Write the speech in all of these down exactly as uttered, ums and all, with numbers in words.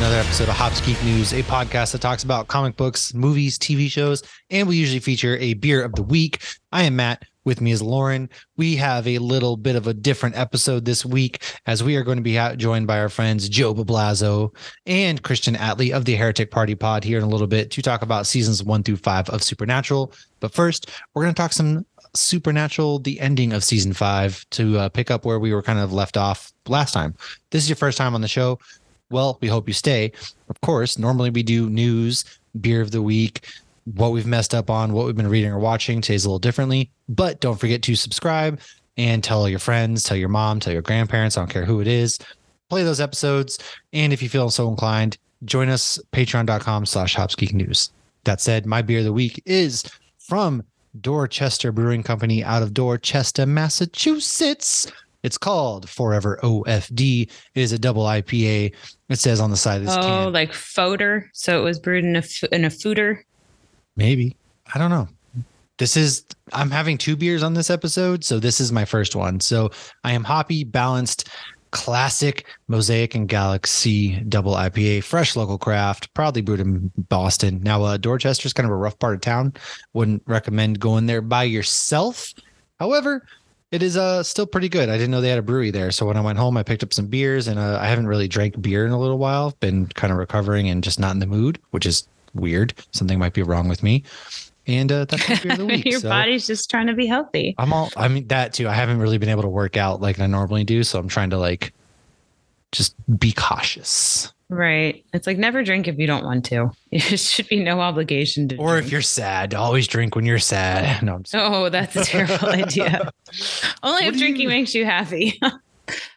Episode of Hopskeep News, a podcast that talks about comic books, movies, T V shows, and we usually feature a beer of the week. I am Matt. With me is Lauren. We have a little bit of a different episode this week as we are going to be joined by our friends Joe Bablazo and Christian Atlee of the Heretic Party Pod here in a little bit to talk about seasons one through five of Supernatural. But first, we're going to talk some Supernatural, the ending of season five, to uh, pick up where we were kind of left off last time. This is your first time on the show. Well, we hope you stay. Of course, normally we do news, beer of the week, what we've messed up on, what we've been reading or watching. Today's a little differently, but don't forget to subscribe and tell all your friends, tell your mom, tell your grandparents. I don't care who it is. Play those episodes. And if you feel so inclined, join us, patreon dot com slash hopsgeeknews. That said, my beer of the week is from Dorchester Brewing Company out of Dorchester, Massachusetts. It's called Forever O F D. It is a double I P A. It says on the side of this oh, can. Oh, like fodder. So it was brewed in a, in a fooder? Maybe. I don't know. This is, I'm having two beers on this episode, so this is my first one. So I am hoppy, balanced, classic, Mosaic and Galaxy double I P A, fresh local craft, proudly brewed in Boston. Now, uh, Dorchester's kind of a rough part of town. Wouldn't recommend going there by yourself. However, it is uh, still pretty good. I didn't know they had a brewery there. So when I went home, I picked up some beers, and uh, I haven't really drank beer in a little while. Been kind of recovering and just not in the mood, which is weird. Something might be wrong with me. And uh, that's my beer of the week. Your so body's just trying to be healthy. I'm all, I mean, that too. I haven't really been able to work out like I normally do. So I'm trying to like just be cautious. Right. It's like never drink if you don't want to. It should be no obligation to or drink. If you're sad, always drink when you're sad. No, I'm just oh, that's a terrible idea. Only what if drinking you... makes you happy.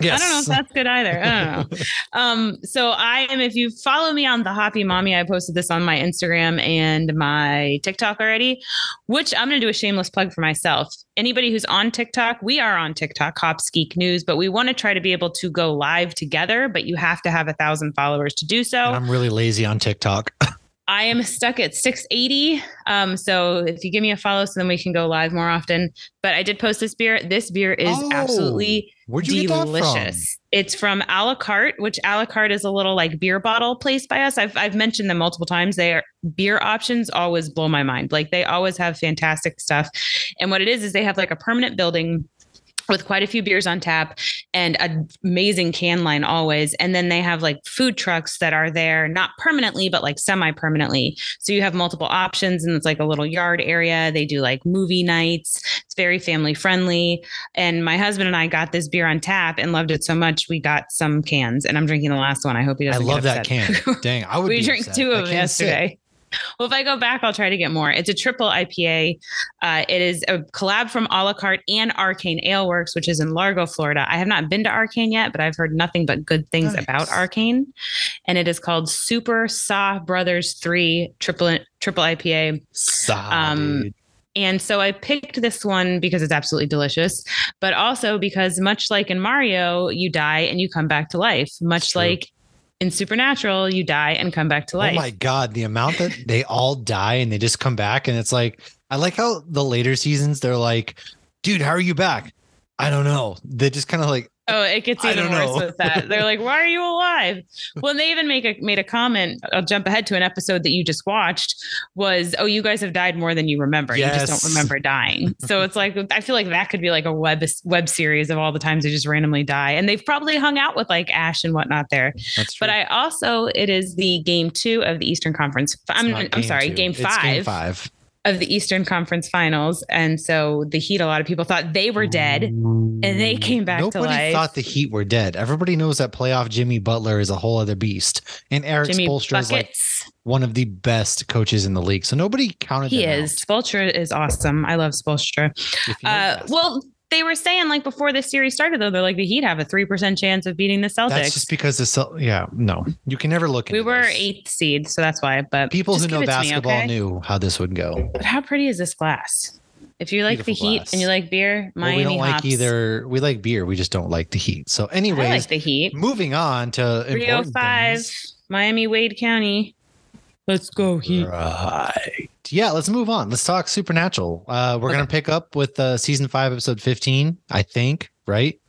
Yes. I don't know if that's good either. I don't know. um, so I am, if you follow me on the Hoppy Mommy, I posted this on my Instagram and my TikTok already, which I'm going to do a shameless plug for myself. Anybody who's on TikTok, we are on TikTok, Hopskeek News, but we want to try to be able to go live together, but you have to have a thousand followers to do so. And I'm really lazy on TikTok. I am stuck at six eighty. Um, so if you give me a follow, so then we can go live more often. But I did post this beer. This beer is oh, absolutely delicious. From? It's from A La Carte, which A La Carte is a little like beer bottle place by us. I've I've mentioned them multiple times. Their beer options always blow my mind. Like they always have fantastic stuff. And what it is, is they have like a permanent building with quite a few beers on tap and an amazing can line always. And then they have like food trucks that are there, not permanently, but like semi-permanently. So you have multiple options and it's like a little yard area. They do like movie nights. It's very family friendly. And my husband and I got this beer on tap and loved it so much. We got some cans and I'm drinking the last one. I hope he doesn't I love get upset. That can. Dang, I would We be drank upset. Two of them yesterday. Sit. Well, if I go back, I'll try to get more. It's a triple I P A. Uh, it is a collab from A La Carte and Arcane Ale Works, which is in Largo, Florida. I have not been to Arcane yet, but I've heard nothing but good things nice. about Arcane. And it is called Super Saw Brothers three triple triple I P A. Solid. Um, and so I picked this one because it's absolutely delicious, but also because much like in Mario, you die and you come back to life, much like in Supernatural, you die and come back to life. Oh my God, the amount that they all die and they just come back. And it's like, I like how the later seasons, they're like, dude, how are you back? I don't know. They just kind of like, oh, it gets even worse with that. They're like, why are you alive? Well, and they even make a, made a comment. I'll jump ahead to an episode that you just watched was, oh, you guys have died more than you remember. Yes. You just don't remember dying. So it's like, I feel like that could be like a web web series of all the times they just randomly die. And they've probably hung out with like Ash and whatnot there. That's true. But I also, it is the game two of the Eastern Conference. It's I'm, I'm sorry, two. game five. It's game five. Of the Eastern Conference Finals. And so the Heat, a lot of people thought they were dead and they came back Nobody to life. Nobody thought the Heat were dead. Everybody knows that playoff Jimmy Butler is a whole other beast. And Eric Spoelstra is like one of the best coaches in the league. So nobody counted He them is. Out. Spoelstra is awesome. I love Spoelstra. Uh, well, they were saying like before this series started, though, they're like the Heat have a three percent chance of beating the Celtics. That's just because the Celtics. Yeah, no, you can never look at it. We were this. eighth seed, so that's why. But people who know basketball me, okay? knew how this would go. But how pretty is this glass? If you like Beautiful the Heat glass. And you like beer, Miami well, we don't hops. like either. We like beer. We just don't like the Heat. So anyways, I like the Heat. Moving on to three oh five, things. Miami, Wade County. Let's go Heat. Right. Yeah, let's move on. Let's talk Supernatural. Uh, we're okay. going to pick up with uh, season five, episode fifteen, I think, right?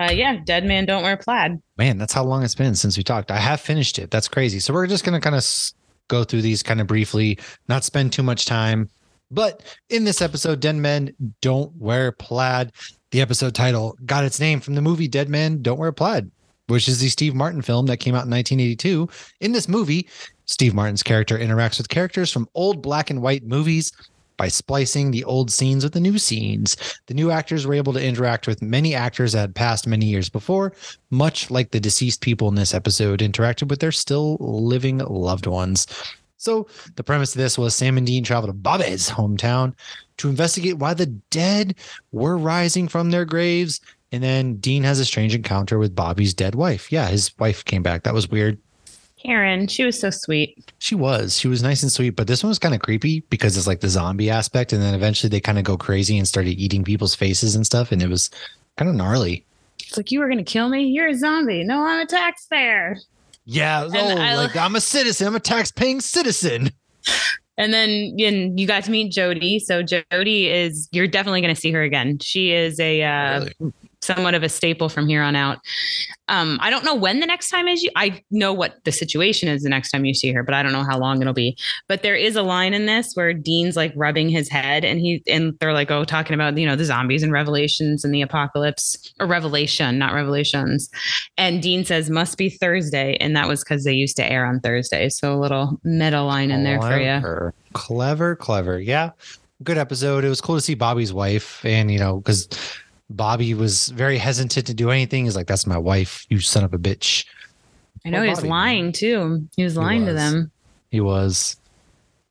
Uh, yeah, Dead Man Don't Wear Plaid. Man, that's how long it's been since we talked. I have finished it. That's crazy. So we're just going to kind of go through these kind of briefly, not spend too much time. But in this episode, Dead Men Don't Wear Plaid, the episode title got its name from the movie Dead Men Don't Wear Plaid, which is the Steve Martin film that came out in nineteen eighty-two. In this movie, Steve Martin's character interacts with characters from old black and white movies by splicing the old scenes with the new scenes. The new actors were able to interact with many actors that had passed many years before, much like the deceased people in this episode interacted with their still living loved ones. So the premise of this was Sam and Dean travel to Bobby's hometown to investigate why the dead were rising from their graves. And then Dean has a strange encounter with Bobby's dead wife. Yeah, his wife came back. That was weird. Karen, she was so sweet. She was. She was nice and sweet. But this one was kind of creepy because it's like the zombie aspect. And then eventually they kind of go crazy and started eating people's faces and stuff. And it was kind of gnarly. It's like, you were going to kill me? You're a zombie. No, I'm a taxpayer. Yeah. And oh, I, like, I'm a citizen. I'm a tax-paying citizen. And then and you got to meet Jody. So Jody is, you're definitely going to see her again. She is a... Uh, really? Somewhat of a staple from here on out. Um, I don't know when the next time is. You, I know what the situation is the next time you see her, but I don't know how long it'll be. But there is a line in this where Dean's like rubbing his head and he and they're like, oh, talking about, you know, the zombies and Revelations and the apocalypse or Revelation, not Revelations. And Dean says, must be Thursday. And that was because they used to air on Thursday. So a little meta line in there for you. Clever, clever. Yeah. Good episode. It was cool to see Bobby's wife and, you know, because Bobby was very hesitant to do anything. He's like, that's my wife, you son of a bitch. I know. Poor he was Bobby. lying too. He was lying he was. to them. He was.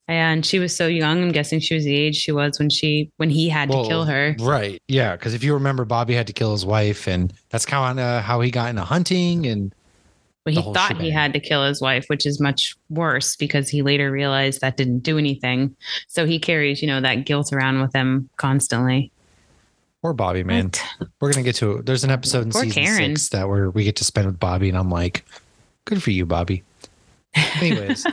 And she was so young. I'm guessing she was the age she was when she, when he had well, to kill her. Right. Yeah. Cause if you remember, Bobby had to kill his wife and that's kind of how he got into hunting and well, he thought shebang. he had to kill his wife, which is much worse because he later realized that didn't do anything. So he carries, you know, that guilt around with him constantly. Poor Bobby, man. What? We're going to get to it. There's an episode in Poor season Karen. six that where we get to spend with Bobby. And I'm like, good for you, Bobby. Anyways,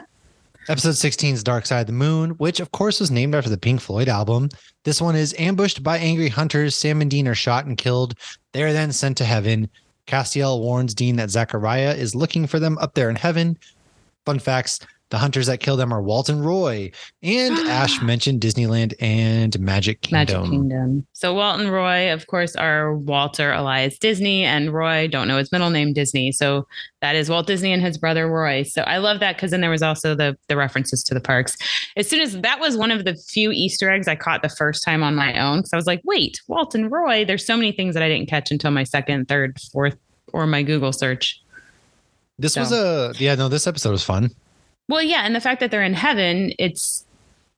episode sixteen is Dark Side the Moon, which of course was named after the Pink Floyd album. This one is ambushed by angry hunters. Sam and Dean are shot and killed. They are then sent to heaven. Castiel warns Dean that Zachariah is looking for them up there in heaven. Fun facts. The hunters that kill them are Walt and Roy, and Ash mentioned Disneyland and Magic Kingdom. Magic Kingdom. So Walt and Roy, of course, are Walter Elias Disney, and Roy, don't know his middle name, Disney. So that is Walt Disney and his brother Roy. So I love that because then there was also the the references to the parks. As soon as that was one of the few Easter eggs I caught the first time on my own, because I was like, wait, Walt and Roy. There's so many things that I didn't catch until my second, third, fourth, or my Google search. This so. was a yeah no. This episode was fun. Well, yeah. And the fact that they're in heaven, it's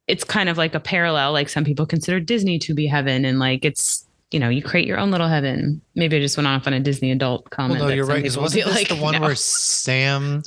it's kind of like a parallel. Like some people consider Disney to be heaven, and like it's, you know, you create your own little heaven. Maybe I just went off on a Disney adult comment. Well, no, you're right. Wasn't this like, the one no. where Sam...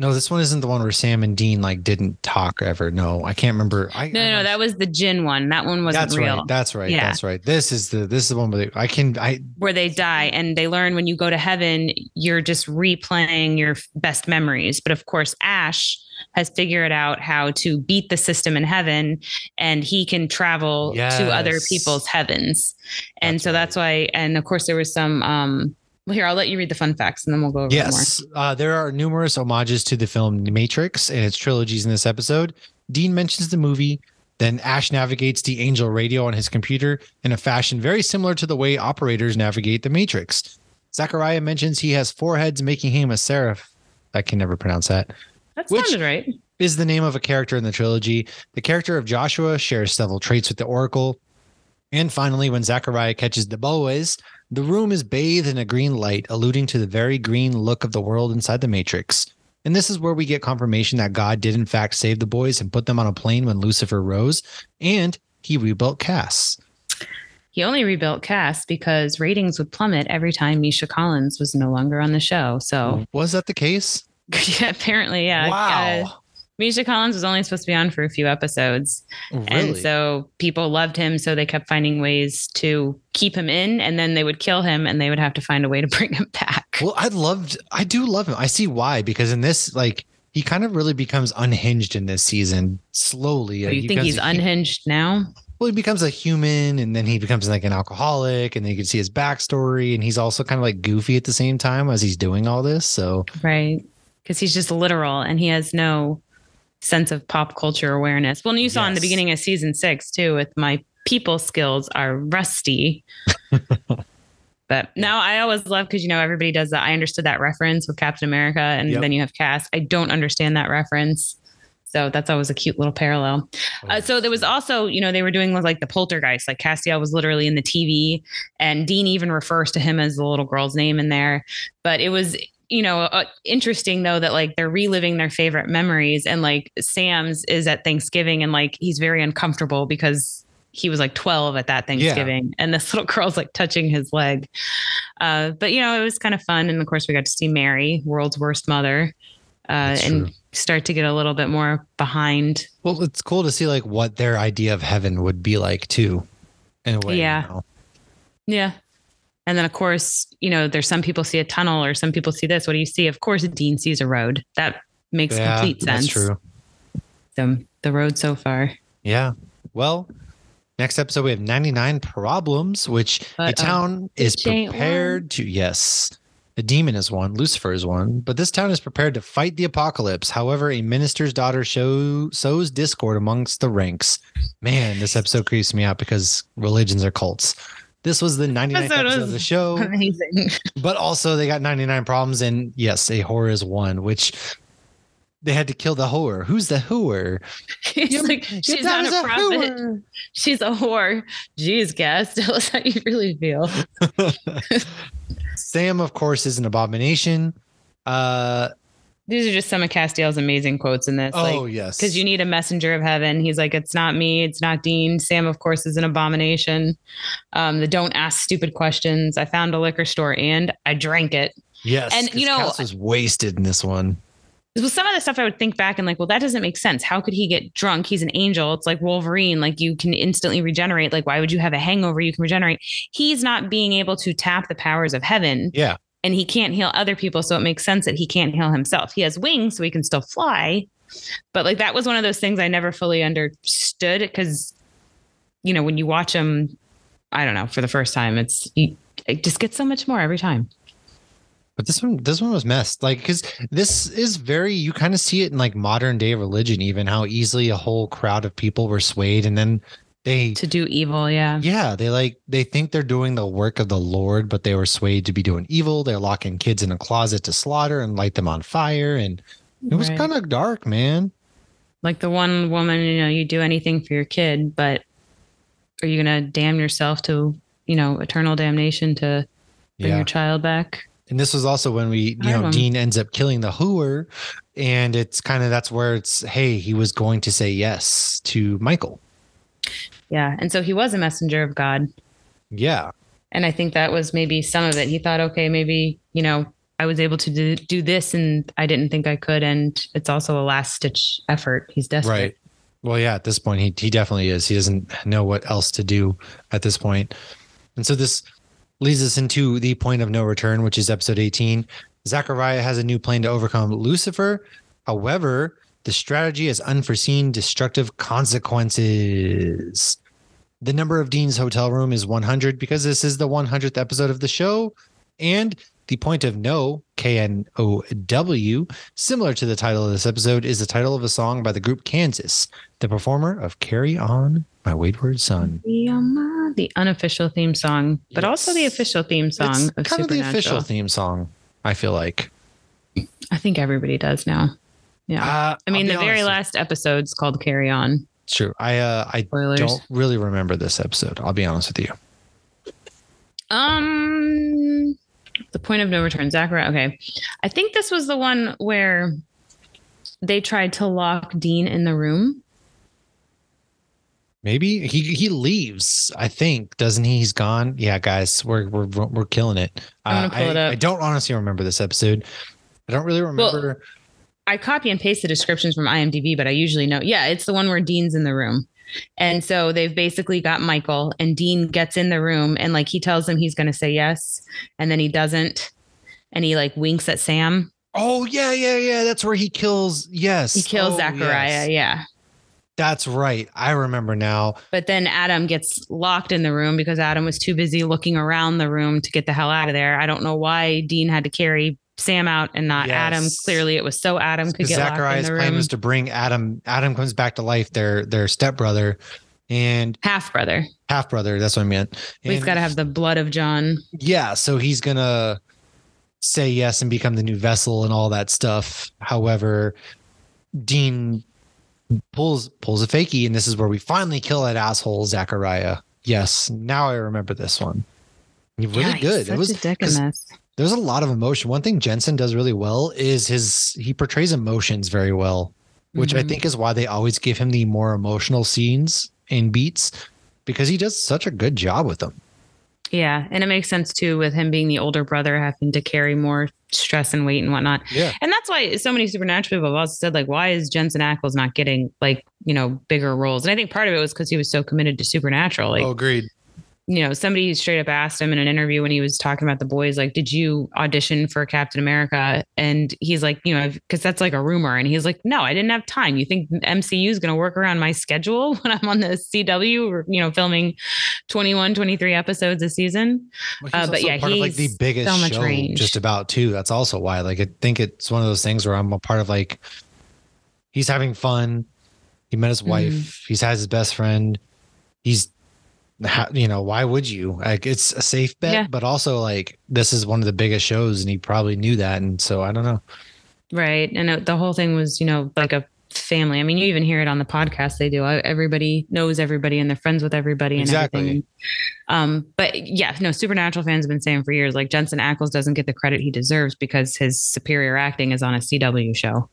No, this one isn't the one where Sam and Dean like didn't talk ever. No, I can't remember. I, no, I no, that was the Jin one. That one wasn't that's real. Right, that's right. Yeah. That's right. This is the this is the one where they, I can I where they die and they learn when you go to heaven, you're just replaying your best memories. But of course, Ash has figured out how to beat the system in heaven, and he can travel yes. to other people's heavens. And that's so right. that's why. And of course, there was some. Um, Well, here, I'll let you read the fun facts and then we'll go over yes. more. Uh, there are numerous homages to the film Matrix and its trilogies in this episode. Dean mentions the movie, then Ash navigates the Angel radio on his computer in a fashion very similar to the way operators navigate the Matrix. Zachariah mentions he has four heads, making him a seraph. I can never pronounce that. That sounded right. Is the name of a character in the trilogy. The character of Joshua shares several traits with the Oracle. And finally, when Zachariah catches the boas, the room is bathed in a green light, alluding to the very green look of the world inside the Matrix. And this is where we get confirmation that God did in fact save the boys and put them on a plane when Lucifer rose, and he rebuilt Cass. He only rebuilt Cass because ratings would plummet every time Misha Collins was no longer on the show. So was that the case? Yeah, apparently, yeah. Wow. Uh, Misha Collins was only supposed to be on for a few episodes. Really? And so people loved him. So they kept finding ways to keep him in, and then they would kill him and they would have to find a way to bring him back. Well, I loved, I do love him. I see why, because in this, like, he kind of really becomes unhinged in this season slowly. Well, you he think he's unhinged now? Well, he becomes a human, and then he becomes like an alcoholic, and then you can see his backstory. And he's also kind of like goofy at the same time as he's doing all this. So, right. Because he's just literal and he has no sense of pop culture awareness. Well, and you saw yes. in the beginning of season six too, with my people skills are rusty. But now I always love, cause you know, everybody does that. I understood that reference with Captain America, and yep. then you have Cass. I don't understand that reference. So that's always a cute little parallel. Uh, so there was also, you know, they were doing like the poltergeist, like Castiel was literally in the T V, and Dean even refers to him as the little girl's name in there, but it was, you know, uh, interesting though, that like they're reliving their favorite memories, and like Sam's is at Thanksgiving, and like, he's very uncomfortable because he was like twelve at that Thanksgiving yeah. and this little girl's like touching his leg. Uh, but you know, it was kind of fun. And of course we got to see Mary, world's worst mother, uh, and true. Start to get a little bit more behind. Well, it's cool to see like what their idea of heaven would be like too. In a way. Yeah. You know. Yeah. And then, of course, you know, there's some people see a tunnel or some people see this. What do you see? Of course, Dean sees a road. That makes yeah, complete sense. That's true. The, the road so far. Yeah. Well, next episode, we have ninety-nine problems, which but, the town uh, is prepared to. Yes. The demon is one. Lucifer is one. But this town is prepared to fight the apocalypse. However, a minister's daughter show, sows discord amongst the ranks. Man, this episode creeps me out because religions are cults. This was the ninety-ninth episode, episode of the show. Amazing. But also they got ninety-nine problems, and yes, a whore is one, which they had to kill the whore. Who's the whore? She's like, she's not a prophet. Whore. She's a whore. Jeez, guys, tell us how you really feel. Sam, of course, is an abomination. Uh, These are just some of Castiel's amazing quotes in this. Oh, like, yes. Because you need a messenger of heaven. He's like, it's not me. It's not Dean. Sam, of course, is an abomination. Um, the don't ask stupid questions. I found a liquor store and I drank it. Yes. And, you know, Cass was wasted in this one. Well, some of the stuff I would think back and like, well, that doesn't make sense. How could he get drunk? He's an angel. It's like Wolverine. Like you can instantly regenerate. Like, why would you have a hangover? You can regenerate. He's not being able to tap the powers of heaven. Yeah. And he can't heal other people. So it makes sense that he can't heal himself. He has wings, so he can still fly. But like, that was one of those things I never fully understood, because, you know, when you watch him, I don't know, for the first time, it's, you, it just gets so much more every time. But this one, this one was messed. Like, cause this is very, you kind of see it in like modern day religion, even how easily a whole crowd of people were swayed. And then They, to do evil. Yeah. Yeah. They like, they think they're doing the work of the Lord, but they were swayed to be doing evil. They're locking kids in a closet to slaughter and light them on fire. And it was right. kind of dark, man. Like the one woman, you know, you do anything for your kid, but are you going to damn yourself to, you know, eternal damnation to bring yeah. your child back? And this was also when we, you know, Dean ends up killing the hooer, and it's kind of, that's where it's, hey, he was going to say yes to Michael. Yeah. And so he was a messenger of God. Yeah. And I think that was maybe some of it. He thought, okay, maybe, you know, I was able to do, do this and I didn't think I could. And it's also a last stitch effort. He's desperate. Right. Well, yeah, at this point, he he definitely is. He doesn't know what else to do at this point. And so this leads us into the point of no return, which is episode eighteen. Zachariah has a new plan to overcome Lucifer. However, the strategy has unforeseen destructive consequences. The number of Dean's hotel room is one hundred because this is the one hundredth episode of the show. And the point of no, K N O W, similar to the title of this episode, is the title of a song by the group Kansas, the performer of Carry On, My Wayward Son. The unofficial theme song, but yes, also the official theme song it's of kind Supernatural. Kind of the official theme song, I feel like. I think everybody does now. Yeah. Uh, I mean, the honest. very last episode's called Carry On. It's true. I uh, I Spoilers. don't really remember this episode. I'll be honest with you. Um, the point of no return, Zachariah. Okay, I think this was the one where they tried to lock Dean in the room. Maybe he he leaves. I think doesn't he? He's gone. Yeah, guys, we're we're we're killing it. I'm gonna pull uh, I, it up. I don't honestly remember this episode. I don't really remember. Well, I copy and paste the descriptions from I M D B, but I usually know. Yeah, it's the one where Dean's in the room. And so they've basically got Michael, and Dean gets in the room and like he tells him he's going to say yes. And then he doesn't. And he like winks at Sam. Oh, yeah, yeah, yeah. That's where he kills. Yes. He kills oh, Zachariah. Yes. Yeah. That's right. I remember now. But then Adam gets locked in the room because Adam was too busy looking around the room to get the hell out of there. I don't know why Dean had to carry Sam out and not yes. Adam. Clearly it was so Adam could get Zachariah's locked in the room. Plan was to bring Adam. Adam comes back to life, their their stepbrother and half brother. Half brother, that's what I meant. And we've got to have the blood of John. Yeah, so he's gonna say yes and become the new vessel and all that stuff. However, Dean pulls pulls a fakie, and this is where we finally kill that asshole Zachariah. Yes, now I remember this one. Really yeah, good. He's it was a dick in this. There's a lot of emotion. One thing Jensen does really well is his he portrays emotions very well, which mm-hmm. I think is why they always give him the more emotional scenes and beats, because he does such a good job with them. Yeah. And it makes sense, too, with him being the older brother, having to carry more stress and weight and whatnot. Yeah. And that's why so many Supernatural people have also said, like, why is Jensen Ackles not getting like, you know, bigger roles? And I think part of it was because he was so committed to Supernatural. Like, oh, agreed. You know, somebody straight up asked him in an interview when he was talking about The Boys, like, did you audition for Captain America? And he's like, you know, because that's like a rumor. And he's like, no, I didn't have time. You think M C U is going to work around my schedule when I'm on the C W, you know, filming twenty-one, twenty-three episodes a season? Well, uh, but yeah, part he's of like the biggest so much show range. Just about too. That's also why, like, I think it's one of those things where I'm a part of like, he's having fun. He met his mm-hmm. wife. He's had his best friend. He's, How, you know, why would you? Like, it's a safe bet, yeah. but also like this is one of the biggest shows, and he probably knew that, and so I don't know. Right, and it, the whole thing was, you know, like a family. I mean, you even hear it on the podcast they do. Everybody knows everybody, and they're friends with everybody, and exactly. everything. Um, but yeah, no, Supernatural fans have been saying for years, like Jensen Ackles doesn't get the credit he deserves because his superior acting is on a C W show,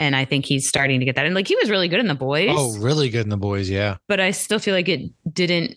and I think he's starting to get that. And like he was really good in The Boys. Oh, really good in The Boys, yeah. But I still feel like it didn't.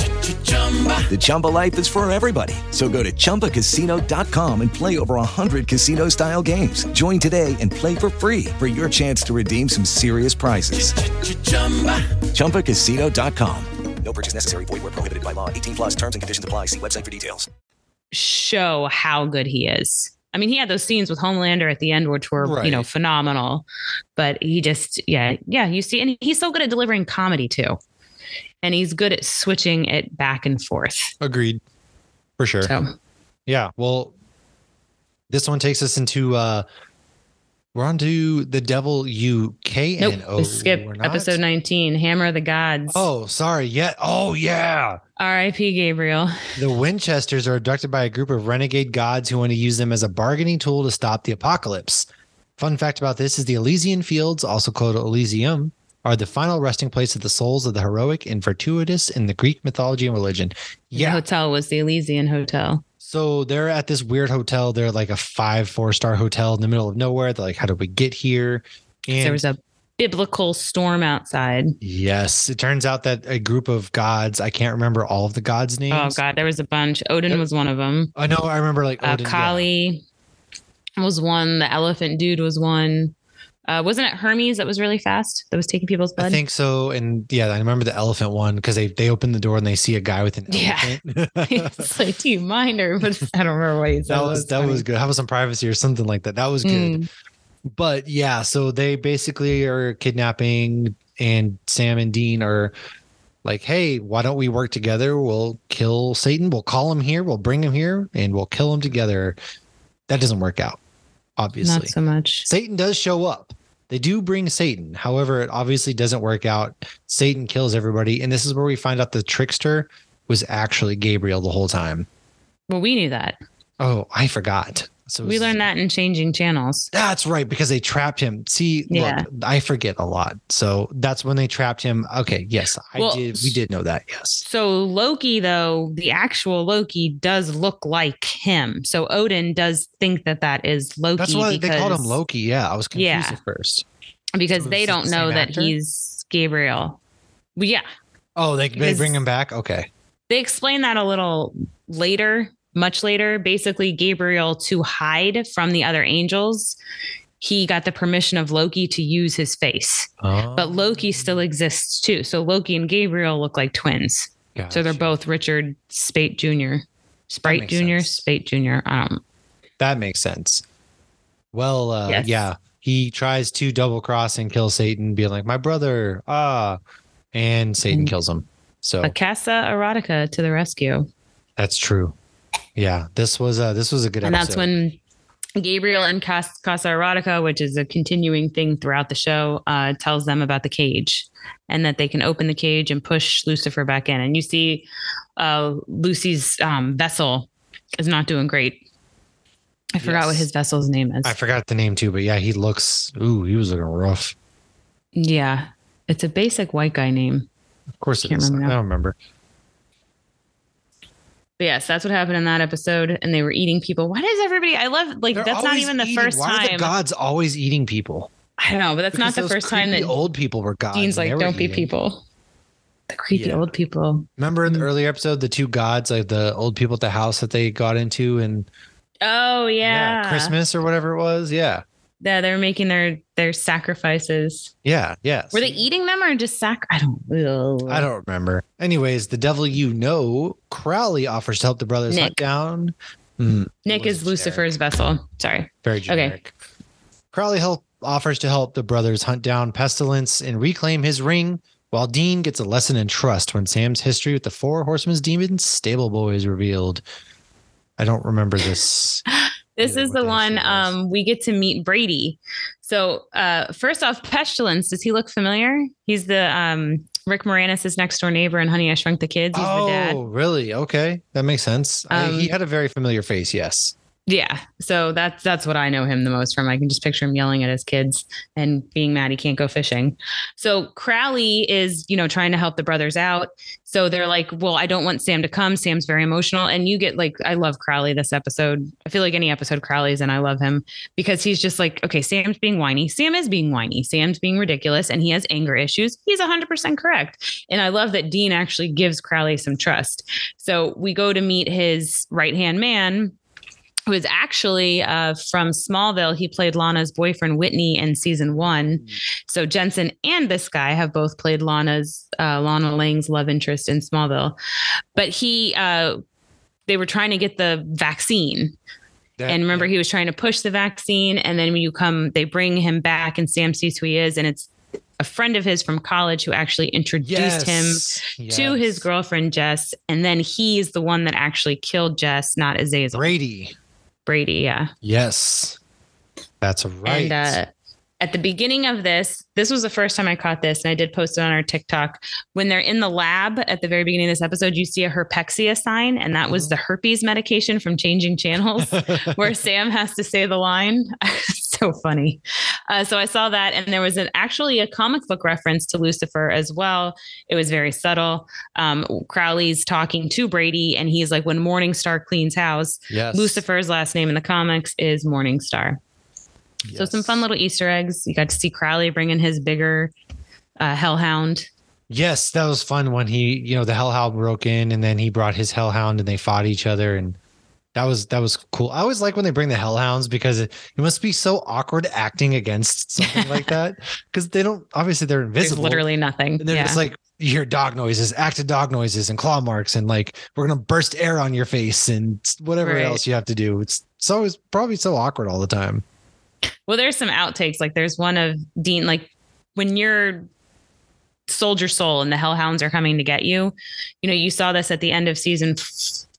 The Chumba life is for everybody. So go to Chumba Casino dot com and play over one hundred casino-style games. Join today and play for free for your chance to redeem some serious prizes. Ch-ch-chumba. Chumba Casino dot com. No purchase necessary. Void where prohibited by law. eighteen plus terms and conditions apply. See website for details. Show how good he is. I mean, he had those scenes with Homelander at the end, which were, right. you know, phenomenal, but he just, yeah, yeah. You see, and he's so good at delivering comedy too. And he's good at switching it back and forth. Agreed. For sure. So. Yeah. Well, this one takes us into, uh, we're on to the Devil U K N O. Nope, oh, skip episode nineteen, Hammer the Gods. Oh, sorry. Yeah. Oh, yeah. R I P Gabriel. The Winchesters are abducted by a group of renegade gods who want to use them as a bargaining tool to stop the apocalypse. Fun fact about this is the Elysian Fields, also called Elysium, are the final resting place of the souls of the heroic and fortuitous in the Greek mythology and religion. Yeah. The hotel was the Elysian Hotel. So they're at this weird hotel. They're like a five, four star hotel in the middle of nowhere. They're like, how did we get here? And there was a biblical storm outside. Yes. It turns out that a group of gods, I can't remember all of the gods' names. Oh God, there was a bunch. Odin there, was one of them. I know. I remember like Odin, uh, Kali yeah. was one. The elephant dude was one. Uh, wasn't it Hermes that was really fast? That was taking people's blood? I think so. And yeah, I remember the elephant one because they, they open the door and they see a guy with an yeah. elephant. It's like, do you mind? Or but I don't remember what he said. That was, that was good. How about some privacy or something like that? That was good. Mm. But yeah, so they basically are kidnapping and Sam and Dean are like, hey, why don't we work together? We'll kill Satan. We'll call him here. We'll bring him here and we'll kill him together. That doesn't work out. Obviously. Not so much. Satan does show up. They do bring Satan. However, it obviously doesn't work out. Satan kills everybody. And this is where we find out the trickster was actually Gabriel the whole time. Well, we knew that. Oh, I forgot. So we learned that in Changing Channels. That's right. Because they trapped him. See, yeah. look, I forget a lot. So that's when they trapped him. Okay. Yes. I well, did. We did know that. Yes. So Loki, though, the actual Loki does look like him. So Odin does think that that is Loki. That's why because, they called him Loki. Yeah. I was confused yeah, at first. Because so they don't the know that actor? He's Gabriel. Well, yeah. Oh, they, they bring him back. Okay. They explain that a little later. Much later, basically Gabriel, to hide from the other angels, he got the permission of Loki to use his face. Oh. But Loki still exists too. So Loki and Gabriel look like twins. Gotcha. So they're both Richard Spate Junior Sprite Junior Sense. Spate Junior Um, that makes sense. Well, uh, yes. yeah, he tries to double cross and kill Satan, being like, my brother, ah, and Satan mm. kills him. So a Casa Erotica to the rescue. That's true. Yeah, this was a, this was a good episode. And that's when Gabriel and Casa Erotica, which is a continuing thing throughout the show, uh, tells them about the cage and that they can open the cage and push Lucifer back in. And you see uh, Lucy's um, vessel is not doing great. I forgot yes. what his vessel's name is. I forgot the name too, but yeah, he looks, ooh, he was looking rough. Yeah, it's a basic white guy name. Of course it is. I don't remember. But yes, that's what happened in that episode. And they were eating people. Why does everybody? I love like They're that's not even the eating. first Why time. Why are the gods always eating people? I don't know, but that's because not the first time that old people were gods. Dean's like, don't eating. be people. The creepy yeah. old people. Remember in the earlier episode, the two gods, like the old people at the house that they got into, and oh yeah, yeah Christmas or whatever it was. Yeah, yeah, they were making their their sacrifices. Yeah, yeah. Were they eating them or just sac? I don't know. I don't remember. Anyways, the devil you know, Crowley, offers to help the brothers Nick. hunt down. Mm, Nick is generic. Lucifer's vessel. Sorry. Very generic. Okay. Crowley help, offers to help the brothers hunt down Pestilence and reclaim his ring, while Dean gets a lesson in trust when Sam's history with the Four Horsemen's Demon Stable Boy is revealed. I don't remember this. This is the one um, we get to meet Brady. So uh, first off, Pestilence. Does he look familiar? He's the um, Rick Moranis' next door neighbor in Honey, I Shrunk the Kids. He's oh, the dad. Really? Okay. That makes sense. Um, I, he had a very familiar face. Yes. Yeah. So that's that's what I know him the most from. I can just picture him yelling at his kids and being mad he can't go fishing. So Crowley is, you know, trying to help the brothers out. So they're like, well, I don't want Sam to come. Sam's very emotional. And you get like, I love Crowley this episode. I feel like any episode Crowley's in, I love him because he's just like, okay, Sam's being whiny. Sam is being whiny. Sam's being ridiculous. And he has anger issues. He's one hundred percent correct. And I love that Dean actually gives Crowley some trust. So we go to meet his right-hand man, who is actually uh, from Smallville. He played Lana's boyfriend, Whitney, in season one. Mm-hmm. So Jensen and this guy have both played Lana's, uh, Lana Lang's love interest in Smallville. But he, uh, they were trying to get the vaccine. That, and remember, yeah. he was trying to push the vaccine. And then when you come, they bring him back and Sam sees who he is. And it's a friend of his from college who actually introduced yes. him yes. to his girlfriend, Jess. And then he's the one that actually killed Jess, not Azazel. Brady. Brady, yeah. Yes. That's right. And uh, at the beginning of this, this was the first time I caught this, and I did post it on our TikTok. When they're in the lab at the very beginning of this episode, you see a Herpexia sign, and that was the herpes medication from Changing Channels, where Sam has to say the line. So funny. Uh, so I saw that, and there was an, actually a comic book reference to Lucifer as well. It was very subtle. Um, Crowley's talking to Brady, and he's like, when Morningstar cleans house, yes. Lucifer's last name in the comics is Morningstar. Yes. So some fun little Easter eggs. You got to see Crowley bring in his bigger uh, hellhound. Yes, that was fun when he, you know, the hellhound broke in, and then he brought his hellhound, and they fought each other, and that was that was cool. I always like when they bring the hellhounds because it, it must be so awkward acting against something like that, because they don't, obviously they're invisible. There's literally nothing. And they're yeah. just like, you hear dog noises, active dog noises, and claw marks, and like, we're gonna burst air on your face, and whatever right. else you have to do. It's so it's probably so awkward all the time. Well, there's some outtakes. Like there's one of Dean, like when you're Soldier Soul and the hellhounds are coming to get you, you know, you saw this at the end of season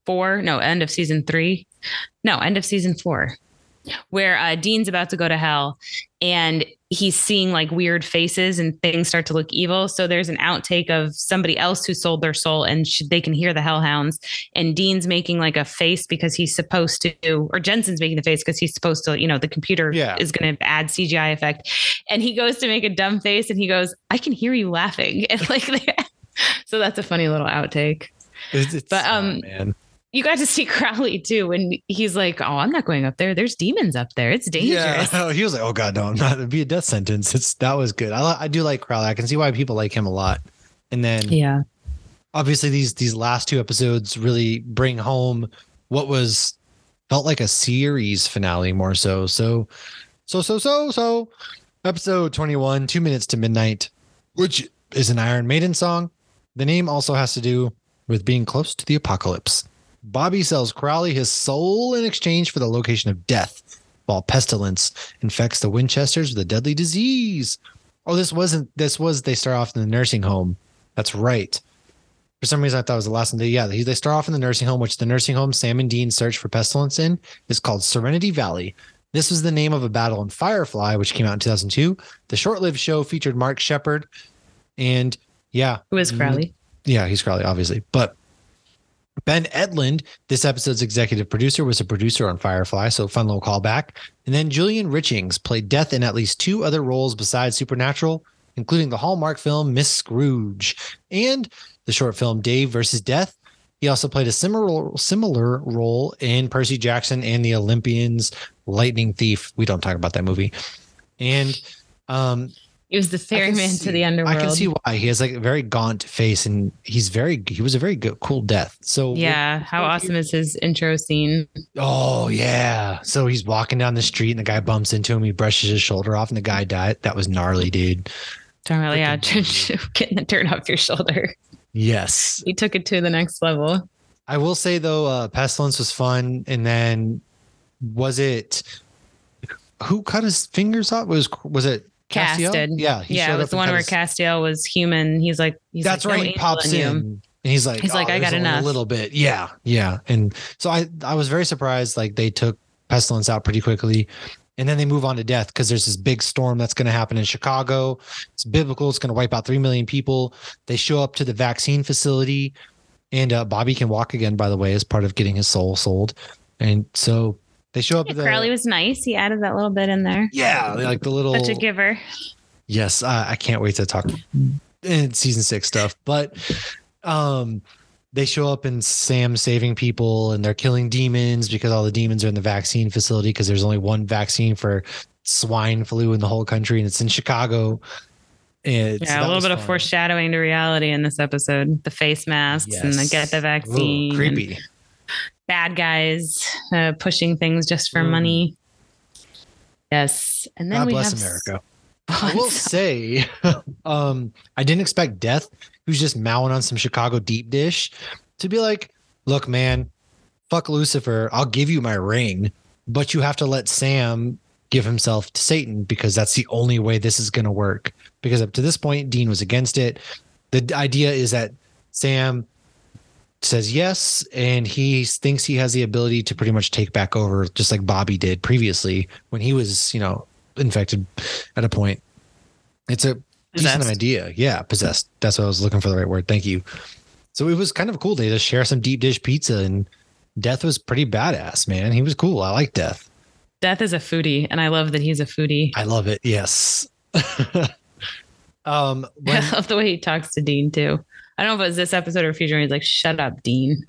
four, no, end of season three, no, end of season four, where uh, Dean's about to go to hell and he's seeing like weird faces and things start to look evil. So there's an outtake of somebody else who sold their soul, and sh- they can hear the hellhounds, and Dean's making like a face because he's supposed to, or Jensen's making the face because he's supposed to, you know, the computer yeah. is going to add C G I effect, and he goes to make a dumb face and he goes, I can hear you laughing. And like, so that's a funny little outtake. It's, it's, but, um, oh, man. You got to see Crowley too, and he's like, "Oh, I'm not going up there. There's demons up there. It's dangerous." Yeah, he was like, "Oh God, no, I'm not. It'd be a death sentence." It's that was good. I I do like Crowley. I can see why people like him a lot. And then, yeah, obviously these these last two episodes really bring home what was felt like a series finale more so. So, so so so so episode twenty-one, Two Minutes to Midnight, which is an Iron Maiden song. The name also has to do with being close to the apocalypse. Bobby sells Crowley his soul in exchange for the location of death, while pestilence infects the Winchesters with a deadly disease. Oh, this wasn't, this was, they start off in the nursing home. That's right. For some reason, I thought it was the last one. Yeah, they, they start off in the nursing home, which the nursing home Sam and Dean search for pestilence in is called Serenity Valley. This was the name of a battle in Firefly, which came out in two thousand two. The short-lived show featured Mark Shepard. And yeah. Who is Crowley? Yeah, he's Crowley, obviously. But Ben Edlund, this episode's executive producer, was a producer on Firefly, so fun little callback. And then Julian Richings played Death in at least two other roles besides Supernatural, including the Hallmark film Miss Scrooge and the short film Dave versus Death. He also played a similar similar role in Percy Jackson and the Olympians, Lightning Thief. We don't talk about that movie. And um He was the ferryman to the underworld. I can see why. He has like a very gaunt face, and he's very, he was a very good, cool death. So yeah. How awesome is his intro scene? Oh yeah. So he's walking down the street and the guy bumps into him. He brushes his shoulder off and the guy died. That was gnarly, dude. Gnarly. Yeah. Getting the dirt off your shoulder. Yes. He took it to the next level. I will say though, uh, Pestilence was fun. And then was it, who cut his fingers off? Was, was it, Castiel? Casted. Yeah. He yeah. It was the one where his... Castiel was human. He's like, he's that's like, right. No, he pops in you. And he's like, he's oh, like, I got enough. A little bit. Yeah. Yeah. And so I, I was very surprised. Like they took Pestilence out pretty quickly, and then they move on to death because there's this big storm that's going to happen in Chicago. It's biblical. It's going to wipe out three million people. They show up to the vaccine facility, and uh, Bobby can walk again, by the way, as part of getting his soul sold. And so they show up. Yeah, the, Crowley was nice. He added that little bit in there. Yeah, like the little. Such a giver. Yes, uh, I can't wait to talk in season six stuff. But um, they show up and Sam's saving people, and they're killing demons because all the demons are in the vaccine facility because there's only one vaccine for swine flu in the whole country, and it's in Chicago. And yeah, so a little bit fun. Of foreshadowing to reality in this episode. The face masks yes. and the get the vaccine. Ooh, creepy. And- Bad guys uh, pushing things just for mm. money. Yes. And then God we bless have America. I will say, um, I didn't expect Death, who's just mowing on some Chicago deep dish, to be like, look, man, fuck Lucifer. I'll give you my ring. but you have to let Sam give himself to Satan, because that's the only way this is going to work. Because up to this point, Dean was against it. The idea is that Sam says yes, and he thinks he has the ability to pretty much take back over, just like Bobby did previously when he was, you know, infected at a point. It's a possessed. Decent idea. Yeah, possessed. That's what I was looking for, the right word. Thank you. So it was kind of a cool day to share some deep dish pizza, and Death was pretty badass, man. He was cool. I like Death. Death is a foodie, and I love that he's a foodie. I love it. Yes. um, when- I love the way he talks to Dean too. I don't know if it was this episode or future. He's like, shut up, Dean.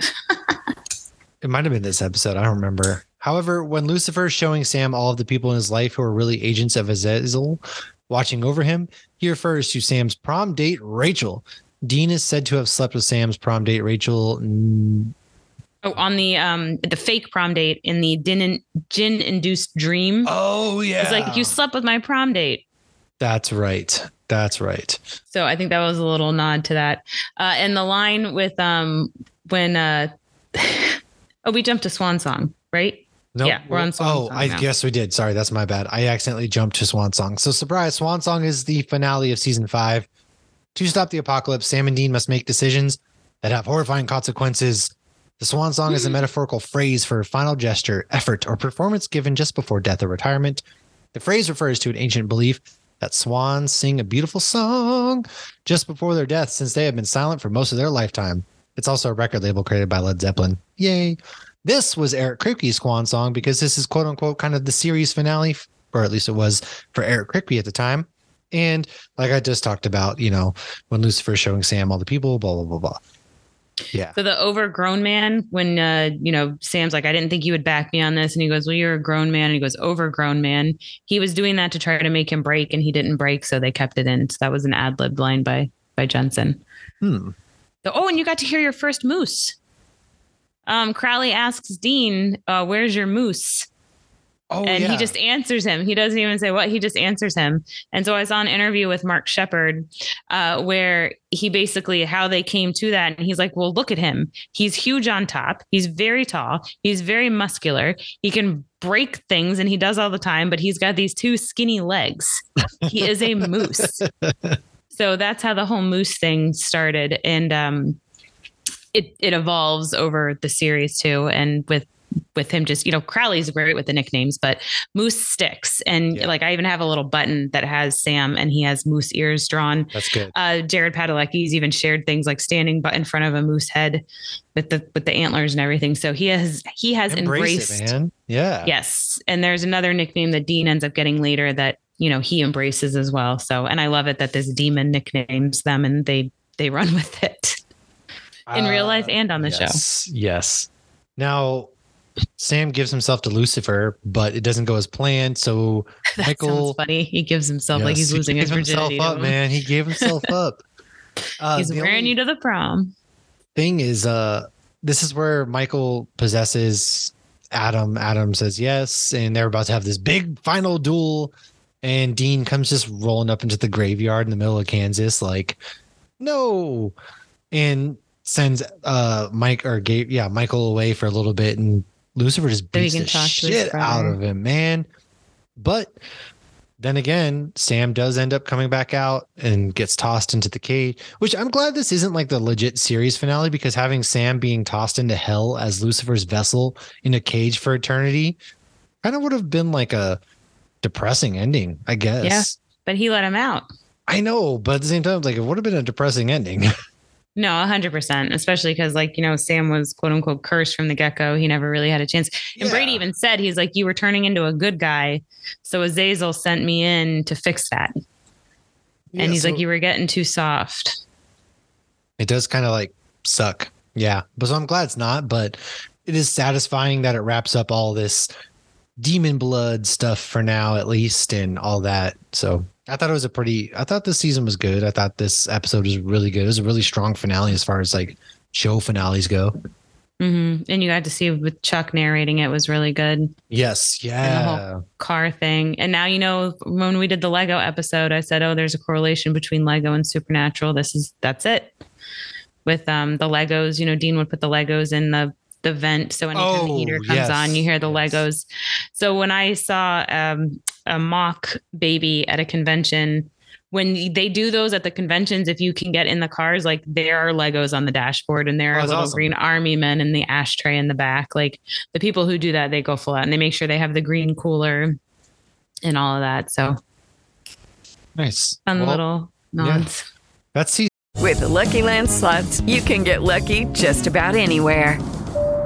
It might have been this episode. I don't remember. However, when Lucifer is showing Sam all of the people in his life who are really agents of Azazel watching over him, he refers to Sam's prom date, Rachel. Dean is said to have slept with Sam's prom date, Rachel. Oh, on the um the fake prom date in the gin-induced dream. Oh, yeah. It's like, you slept with my prom date. That's right. That's right. So I think that was a little nod to that. Uh, and the line with um when... Uh, oh, we jumped to Swan Song, right? Nope. Yeah, we're on Swan oh, Song. Oh, I now. guess we did. Sorry, that's my bad. I accidentally jumped to Swan Song. So surprise, Swan Song is the finale of season five. To stop the apocalypse, Sam and Dean must make decisions that have horrifying consequences. The Swan Song mm-hmm. is a metaphorical phrase for a final gesture, effort, or performance given just before death or retirement. The phrase refers to an ancient belief that swans sing a beautiful song just before their death, since they have been silent for most of their lifetime. It's also a record label created by Led Zeppelin. Yay. This was Eric Kripke's Swan Song, because this is quote unquote kind of the series finale, or at least it was for Eric Kripke at the time. And like I just talked about, you know, when Lucifer is showing Sam all the people, blah, blah, blah, blah. Yeah. So the overgrown man, when, uh, you know, Sam's like, I didn't think you would back me on this. And he goes, well, you're a grown man. And he goes, overgrown man. He was doing that to try to make him break, and he didn't break. So they kept it in. So that was an ad-lib line by, by Jensen. Hmm. So, oh, and you got to hear your first moose. Um, Crowley asks Dean, uh, where's your moose? Oh, and yeah. he just answers him. He doesn't even say what. He just answers him. And so I saw an interview with Mark Shepard uh, where he basically how they came to that. And he's like, well, look at him. He's huge on top. He's very tall. He's very muscular. He can break things, and he does all the time. But he's got these two skinny legs. He is a moose. So that's how the whole moose thing started. And um, it, it evolves over the series, too. And with with him just, you know, Crowley's great with the nicknames, but Moose sticks. And yeah. like, I even have a little button that has Sam, and he has moose ears drawn. That's good. Uh, Jared Padalecki's even shared things like standing but in front of a moose head with the, with the antlers and everything. So he has, he has Embrace embraced. It, man. Yeah. Yes. And there's another nickname that Dean ends up getting later that, you know, he embraces as well. So, and I love it that this demon nicknames them, and they, they run with it in uh, real life and on the yes, show. Yes. Now, Sam gives himself to Lucifer, but it doesn't go as planned. So that Michael, sounds funny. He gives himself yes, like he's losing he his virginity. Up, man. He gave himself up. Uh, he's wearing you to the prom. Thing is, uh, this is where Michael possesses Adam. Adam says yes, and they're about to have this big final duel. And Dean comes just rolling up into the graveyard in the middle of Kansas, like no, and sends uh Mike or Gabe, yeah Michael away for a little bit, and Lucifer just beats the shit out of him, man. But then again, Sam does end up coming back out and gets tossed into the cage, which I'm glad this isn't like the legit series finale, because having Sam being tossed into hell as Lucifer's vessel in a cage for eternity kind of would have been like a depressing ending, I guess. Yeah, but he let him out. I know, but at the same time, like, it would have been a depressing ending. No, one hundred percent, especially because, like, you know, Sam was, quote unquote, cursed from the get-go. He never really had a chance. And yeah. Brady even said, he's like, you were turning into a good guy. So Azazel sent me in to fix that. Yeah, and he's so, like, you were getting too soft. It does kind of like suck. Yeah. But so I'm glad it's not. But it is satisfying that it wraps up all this demon blood stuff for now, at least, and all that. So I thought it was a pretty, I thought this season was good. I thought this episode was really good. It was a really strong finale as far as like show finales go. Mm-hmm. And you got to see with Chuck narrating, it was really good. Yes. Yeah. And the whole car thing. And now, you know, when we did the Lego episode, I said, oh, there's a correlation between Lego and Supernatural. This is, that's it with um, the Legos, you know, Dean would put the Legos in the the vent. So anytime oh, the heater comes yes. on, you hear the Legos. So when I saw um, a mock baby at a convention, when they do those at the conventions, if you can get in the cars, like there are Legos on the dashboard and there oh, are little awesome. green army men in the ashtray in the back. Like the people who do that, they go full out and they make sure they have the green cooler and all of that. So nice. Fun well, little nods. Yeah. That's easy. With the Lucky Land Slots, you can get lucky just about anywhere.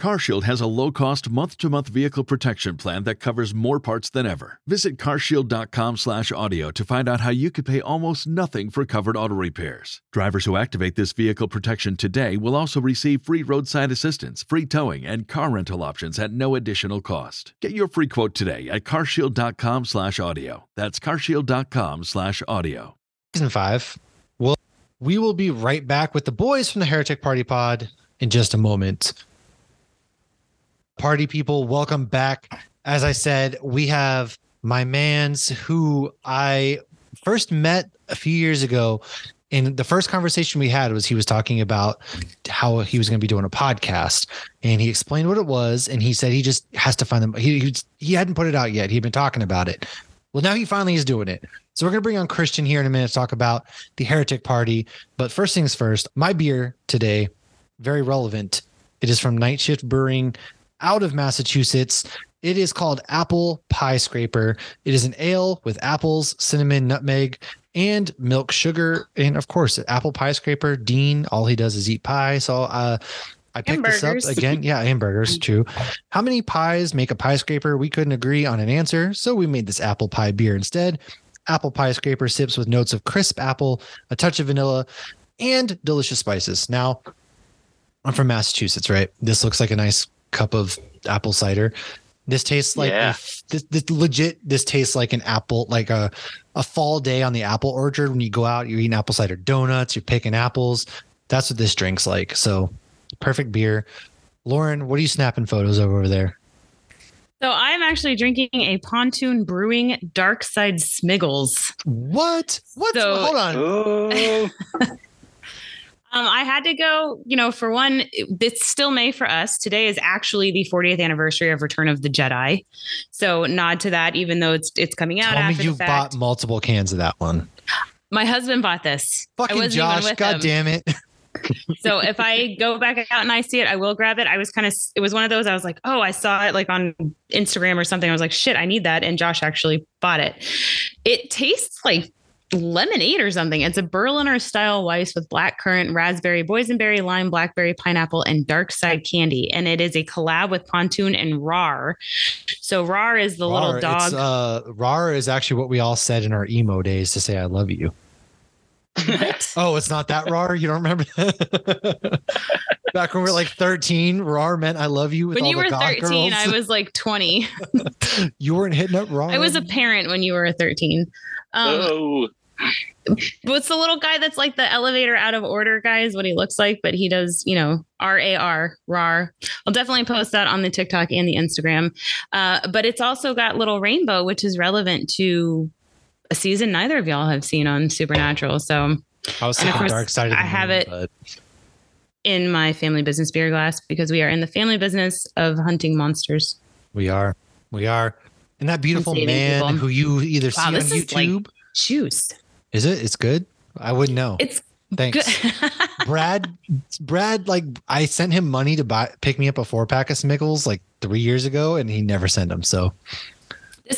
CarShield has a low-cost, month-to-month vehicle protection plan that covers more parts than ever. Visit car shield dot com slash audio to find out how you could pay almost nothing for covered auto repairs. Drivers who activate this vehicle protection today will also receive free roadside assistance, free towing, and car rental options at no additional cost. Get your free quote today at car shield dot com slash audio. That's car shield dot com slash audio. Season five. We'll, we will be right back with the boys from the Heretic Party Pod in just a moment. Party people, welcome back. As I said, we have my mans who I first met a few years ago. And the first conversation we had was he was talking about how he was going to be doing a podcast. And he explained what it was. And he said he just has to find them. He, he, he hadn't put it out yet. He'd been talking about it. Well, now he finally is doing it. So we're going to bring on Christian here in a minute to talk about the Heretic Party. But first things first, my beer today, very relevant. It is from Night Shift Brewing, out of Massachusetts. It is called Apple Pie Scraper. It is an ale with apples, cinnamon, nutmeg, and milk sugar. And of course, Apple Pie Scraper, Dean, all he does is eat pie. So uh, I picked this up again. Yeah, hamburgers, too. How many pies make a pie scraper? We couldn't agree on an answer, so we made this apple pie beer instead. Apple Pie Scraper sips with notes of crisp apple, a touch of vanilla, and delicious spices. Now, I'm from Massachusetts, right? This looks like a nice cup of apple cider. This tastes like yeah. a, this, this legit. This tastes like an apple, like a a fall day on the apple orchard. When you go out, you're eating apple cider donuts, you're picking apples. That's what this drink's like. So perfect beer. Lauren, what are you snapping photos of over there? So I'm actually drinking a Pontoon Brewing Dark Side Smiggles. What? What? So, hold on. Oh. Um, I had to go, you know, for one, it's still May for us. Today is actually the fortieth anniversary of Return of the Jedi. So nod to that, even though it's it's coming out. Tell after me you the fact. Bought multiple cans of that one. My husband bought this. Fucking Josh, God him. damn it. So if I go back out and I see it, I will grab it. I was kind of, it was one of those, I was like, oh, I saw it like on Instagram or something. I was like, shit, I need that. And Josh actually bought it. It tastes like lemonade or something. It's a Berliner style Weiss with blackcurrant, raspberry, boysenberry, lime, blackberry, pineapple, and dark side candy. And it is a collab with Pontoon and Rar. So Rar is the Rar, little dog. Uh, Rar is actually what we all said in our emo days to say, I love you. What? Oh, it's not that Rar. You don't remember that? Back when we were like thirteen, Rar meant I love you. With when all you were thirteen, girls. I was like twenty. You weren't hitting up Rar. I was a parent when you were thirteen. Um, oh. What's the little guy that's like the elevator out of order guy is what he looks like, but he does, you know, R A R, Rar. I'll definitely post that on the TikTok and the Instagram. Uh, but it's also got Little Rainbow, which is relevant to a season neither of y'all have seen on Supernatural. So I was super dark side. I have it but... in my family business beer glass because we are in the family business of hunting monsters. We are. We are. And that beautiful man people. who you either wow, see on YouTube. Like juice. Is it? It's good? I wouldn't know. It's Thanks. Good. Brad, Brad, like I sent him money to buy, pick me up a four pack of Smiggles like three years ago and he never sent them. So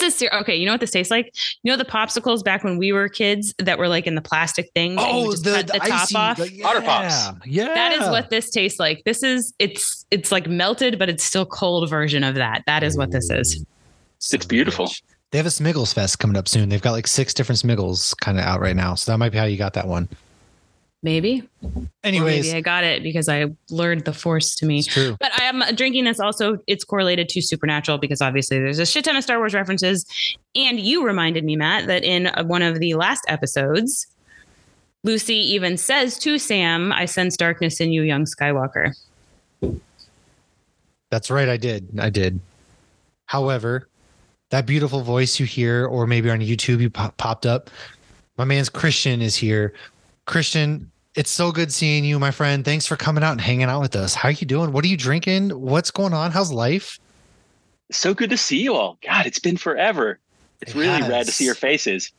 this is, okay. You know what this tastes like? You know, the popsicles back when we were kids that were like in the plastic things. Oh, and the, cut the, the top icy, off. The, yeah. Otter Pops. Yeah. That is what this tastes like. This is, it's, it's like melted, but it's still cold version of that. That is what this is. It's beautiful. They have a Smiggles Fest coming up soon. They've got like six different Smiggles kind of out right now. So that might be how you got that one. Maybe. Anyways, maybe I got it because I lured the force to me. It's true. But I am drinking this also. It's correlated to Supernatural because obviously there's a shit ton of Star Wars references. And you reminded me, Matt, that in one of the last episodes, Lucy even says to Sam, I sense darkness in you, young Skywalker. That's right. I did. I did. However, that beautiful voice you hear, or maybe on YouTube, you pop- popped up. My man's Christian is here. Christian, it's so good seeing you, my friend. Thanks for coming out and hanging out with us. How are you doing? What are you drinking? What's going on? How's life? So good to see you all. God, it's been forever. It's really yes. rad to see your faces.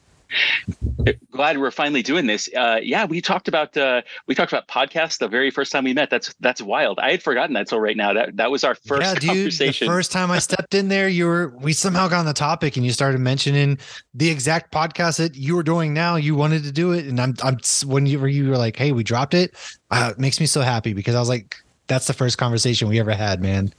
Glad we're finally doing this. Uh, yeah, we talked about uh, we talked about podcasts the very first time we met. That's that's wild. I had forgotten that till right now. That that was our first yeah, dude, conversation. The first time I stepped in there, you were we somehow got on the topic, and you started mentioning the exact podcast that you were doing now. You wanted to do it, and I'm I'm when you were you were like, hey, we dropped it. Uh, it makes me so happy because I was like, that's the first conversation we ever had, man.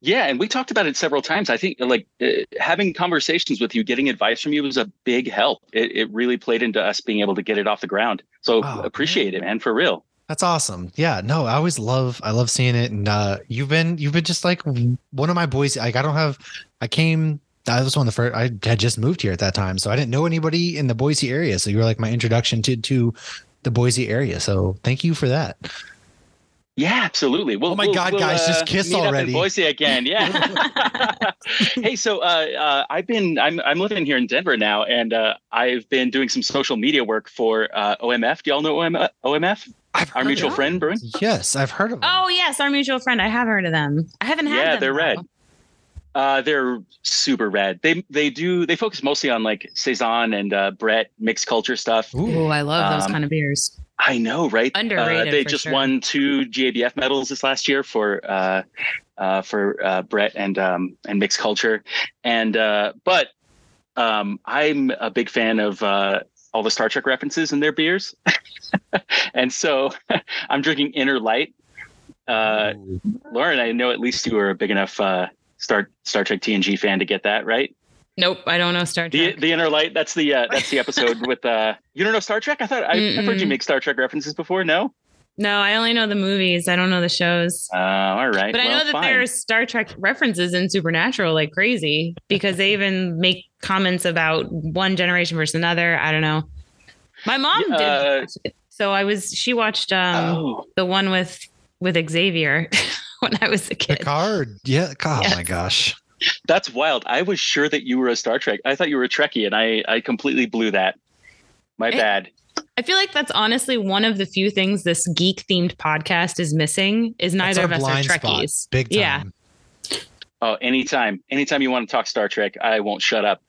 Yeah, and we talked about it several times. I think like uh, having conversations with you, getting advice from you was a big help. It, it really played into us being able to get it off the ground. So oh, appreciate man. it, man, for real. That's awesome. Yeah, no, I always love I love seeing it. And uh, you've been you've been just like one of my boys. Like I don't have I came. I was one of the first. I had just moved here at that time, so I didn't know anybody in the Boise area. So you were like my introduction to to the Boise area. So thank you for that. Yeah, absolutely. Well, oh my we'll, God, we'll, guys, uh, just kiss meet already. Up in Boise again, yeah. Hey, so uh, uh, I've been I'm I'm living here in Denver now, and uh, I've been doing some social media work for uh, O M F. Do y'all know O M F? I've Our Mutual Friend Brewing. Yes, I've heard of them. Oh yes, Our Mutual Friend. I have heard of them. I haven't had. Yeah, them, they're though. Rad. Uh, they're super rad. They they do they focus mostly on like saison and uh, Brett mixed culture stuff. Ooh, I love um, those kind of beers. I know, right? Underrated. Uh, they just sure. won two G A B F medals this last year for uh, uh, for uh, Brett and um, and mixed culture, and uh, but um, I'm a big fan of uh, all the Star Trek references in their beers, and so I'm drinking Inner Light. Uh, Lauren, I know at least you are a big enough uh, Star Star Trek T N G fan to get that right. Nope, I don't know Star Trek. The, the Inner Light, that's the uh, that's the episode with... Uh, you don't know Star Trek? I thought I, I've heard you make Star Trek references before, no? No, I only know the movies. I don't know the shows. Oh, uh, all right. But well, I know that fine. There's Star Trek references in Supernatural like crazy because they even make comments about one generation versus another. I don't know. My mom yeah, did watch it. So I was... She watched um, oh. the one with, with Xavier when I was a kid. Picard. Yeah. Oh, yes. My gosh. That's wild. I was sure that you were a Star Trek. I thought you were a Trekkie, and I, I completely blew that. My I, bad. I feel like that's honestly one of the few things this geek-themed podcast is missing, is neither of us are Trekkies. Spot. Big time. Yeah. Oh, anytime. Anytime you want to talk Star Trek, I won't shut up.